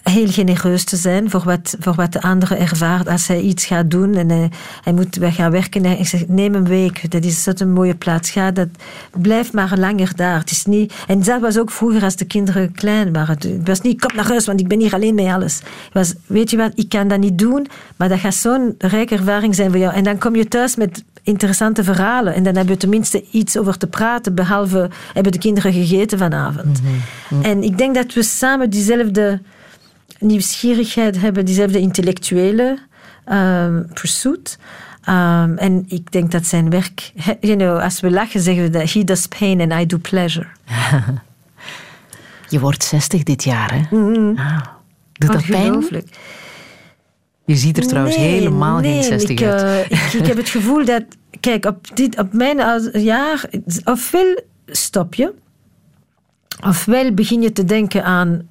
heel genereus te zijn voor wat de andere ervaart als hij iets gaat doen en hij moet weg gaan werken. En ik zeg, neem een week, dat is zo'n mooie plaats. Blijf maar langer daar. Het is niet, en dat was ook vroeger als de kinderen klein waren. Het was niet, kom naar huis, want ik ben hier alleen met alles. Het was, weet je wat, ik kan dat niet doen, maar dat gaat zo'n rijke ervaring zijn voor jou. En dan kom je thuis met interessante verhalen en dan hebben we tenminste iets over te praten, behalve hebben de kinderen gegeten vanavond. Mm-hmm. Mm. En ik denk dat we samen diezelfde nieuwsgierigheid hebben, diezelfde intellectuele pursuit. En ik denk dat zijn werk... als we lachen zeggen we dat he does pain and I do pleasure. Je wordt 60 dit jaar, hè? Mm-hmm. Doet dat pijn? Je ziet er trouwens helemaal geen 60 uit. Ik heb het gevoel dat... Kijk, op mijn jaar... Ofwel stop je. Ofwel begin je te denken aan...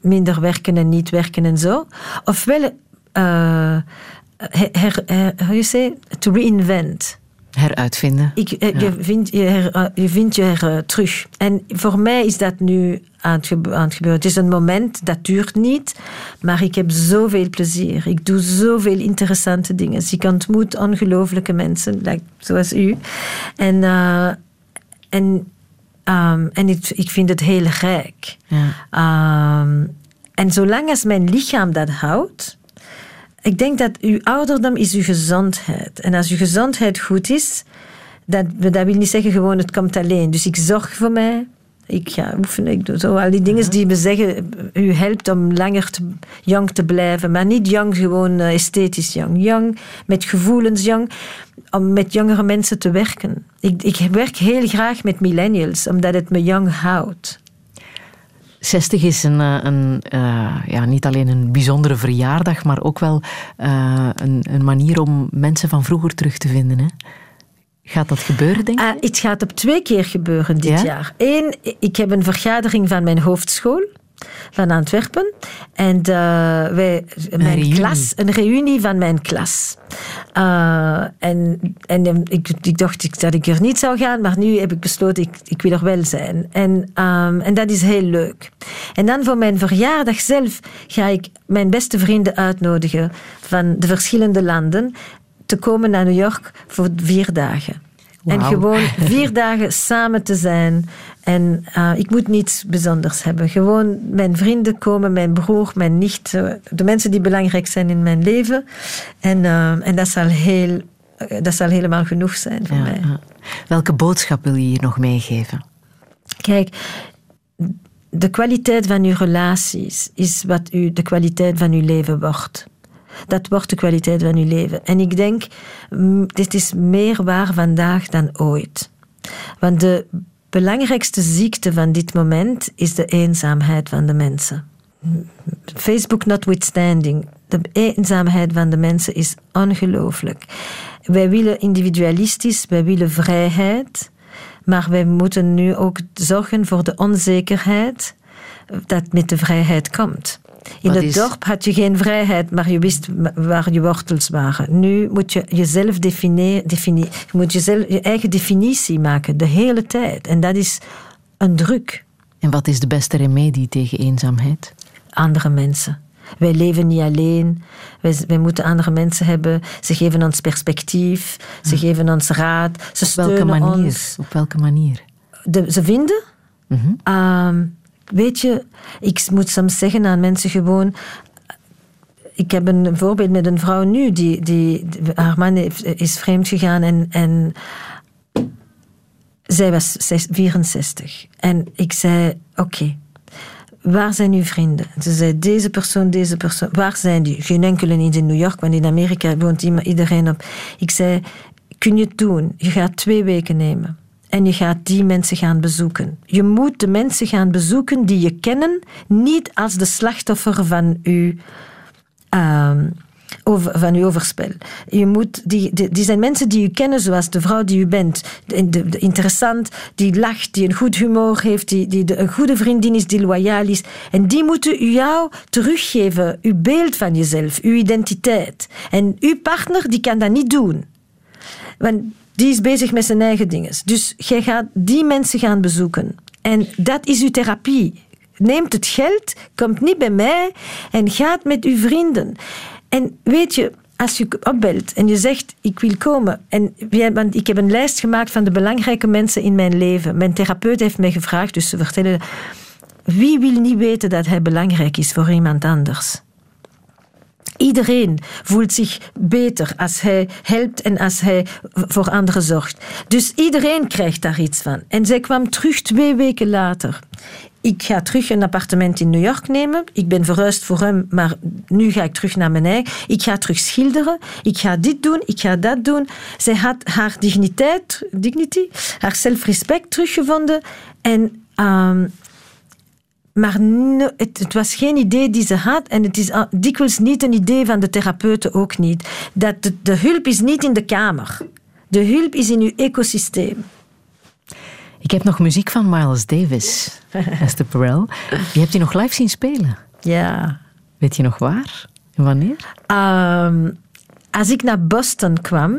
minder werken en niet werken en zo. Ofwel to reinvent. Heruitvinden. Je vindt je terug. En voor mij is dat nu aan het gebeuren. Het is een moment, dat duurt niet, maar ik heb zoveel plezier. Ik doe zoveel interessante dingen. Ik ontmoet ongelooflijke mensen, zoals u. En ik vind het heel rijk. Ja. En zolang als mijn lichaam dat houdt... Ik denk dat uw ouderdom is uw gezondheid. En als uw gezondheid goed is... Dat wil niet zeggen gewoon het komt alleen. Dus ik zorg voor mij. Ik ga oefenen. Ik doe zo al die dingen die me zeggen... U helpt om langer jong te blijven. Maar niet jong, gewoon esthetisch jong. Jong, met gevoelens jong... om met jongere mensen te werken. Ik werk heel graag met millennials, omdat het me jong houdt. 60 is niet alleen een bijzondere verjaardag, maar ook wel een manier om mensen van vroeger terug te vinden, hè? Gaat dat gebeuren, denk je? Het gaat op 2 keer gebeuren dit jaar. 1, ik heb een vergadering van mijn hoofdschool... van Antwerpen. En een reunie van mijn klas. Ik dacht dat ik er niet zou gaan, maar nu heb ik besloten, ik wil er wel zijn. En dat is heel leuk. En dan voor mijn verjaardag zelf ga ik mijn beste vrienden uitnodigen van de verschillende landen te komen naar New York voor 4 dagen. Wow. En gewoon 4 dagen samen te zijn. En ik moet niets bijzonders hebben. Gewoon mijn vrienden komen, mijn broer, mijn nicht. De mensen die belangrijk zijn in mijn leven. En dat zal helemaal genoeg zijn voor mij. Welke boodschap wil je hier nog meegeven? Kijk, de kwaliteit van uw relaties is wat de kwaliteit van uw leven wordt. Dat wordt de kwaliteit van uw leven. En ik denk, dit is meer waar vandaag dan ooit. Want de belangrijkste ziekte van dit moment is de eenzaamheid van de mensen. Facebook notwithstanding, de eenzaamheid van de mensen is ongelooflijk. Wij willen individualistisch, wij willen vrijheid, maar wij moeten nu ook zorgen voor de onzekerheid dat met de vrijheid komt. In het dorp had je geen vrijheid, maar je wist waar je wortels waren. Nu moet je jezelf definiëren, je moet jezelf, je eigen definitie maken, de hele tijd. En dat is een druk. En wat is de beste remedie tegen eenzaamheid? Andere mensen. Wij leven niet alleen. Wij moeten andere mensen hebben. Ze geven ons perspectief. Ze geven ons raad. Ze steunen ons. Op welke manier? Ze vinden... Weet je, ik moet soms zeggen aan mensen gewoon... Ik heb een voorbeeld met een vrouw nu. Haar man is vreemd gegaan en zij was 64. En ik zei, oké, waar zijn uw vrienden? Ze zei, deze persoon. Waar zijn die? Geen enkele niet in New York, want in Amerika woont iedereen op. Ik zei, kun je het doen? Je gaat 2 weken nemen. En je gaat die mensen gaan bezoeken. Je moet de mensen gaan bezoeken die je kennen, niet als de slachtoffer van uw overspel. Je moet die zijn mensen die je kennen, zoals de vrouw die u bent. De interessant, die lacht, die een goed humor heeft, die een goede vriendin is, die loyaal is. En die moeten jou teruggeven, uw beeld van jezelf, uw identiteit. En uw partner, die kan dat niet doen. Want... die is bezig met zijn eigen dingen. Dus jij gaat die mensen gaan bezoeken. En dat is uw therapie. Neemt het geld, komt niet bij mij en gaat met uw vrienden. En weet je, als je opbelt en je zegt, ik wil komen. Want ik heb een lijst gemaakt van de belangrijke mensen in mijn leven. Mijn therapeut heeft mij gevraagd, dus ze vertellen... wie wil niet weten dat hij belangrijk is voor iemand anders? Iedereen voelt zich beter als hij helpt en als hij voor anderen zorgt. Dus iedereen krijgt daar iets van. En zij kwam terug 2 weken later. Ik ga terug een appartement in New York nemen. Ik ben verhuisd voor hem, maar nu ga ik terug naar mijn eigen. Ik ga terug schilderen. Ik ga dit doen, ik ga dat doen. Zij had haar dignity, haar zelfrespect teruggevonden. En... maar het was geen idee die ze had. En het is dikwijls niet een idee van de therapeuten, ook niet. Dat de hulp is niet in de kamer. De hulp is in uw ecosysteem. Ik heb nog muziek van Miles Davis, Esther Perel. Je hebt die nog live zien spelen. Ja. Weet je nog waar? En wanneer? Als ik naar Boston kwam...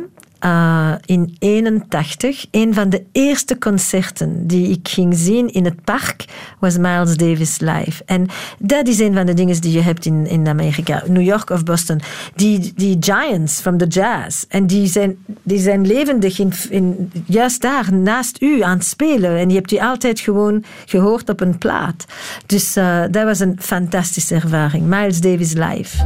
in 1981, een van de eerste concerten die ik ging zien in het park, was Miles Davis live. En dat is een van de dingen die je hebt in Amerika, New York of Boston. Die giants van de jazz. En die zijn levendig juist daar, naast u, aan het spelen. En je hebt die altijd gewoon gehoord op een plaat. Dus dat was een fantastische ervaring. Miles Davis live.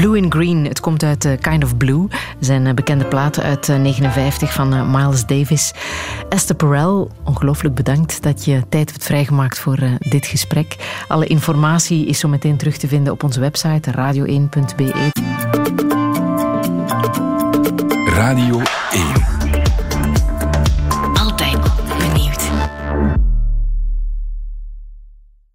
Blue in Green, het komt uit Kind of Blue, zijn bekende platen uit 1959 van Miles Davis. Esther Perel, ongelooflijk bedankt dat je tijd hebt vrijgemaakt voor dit gesprek. Alle informatie is zo meteen terug te vinden op onze website radio1.be. Radio 1.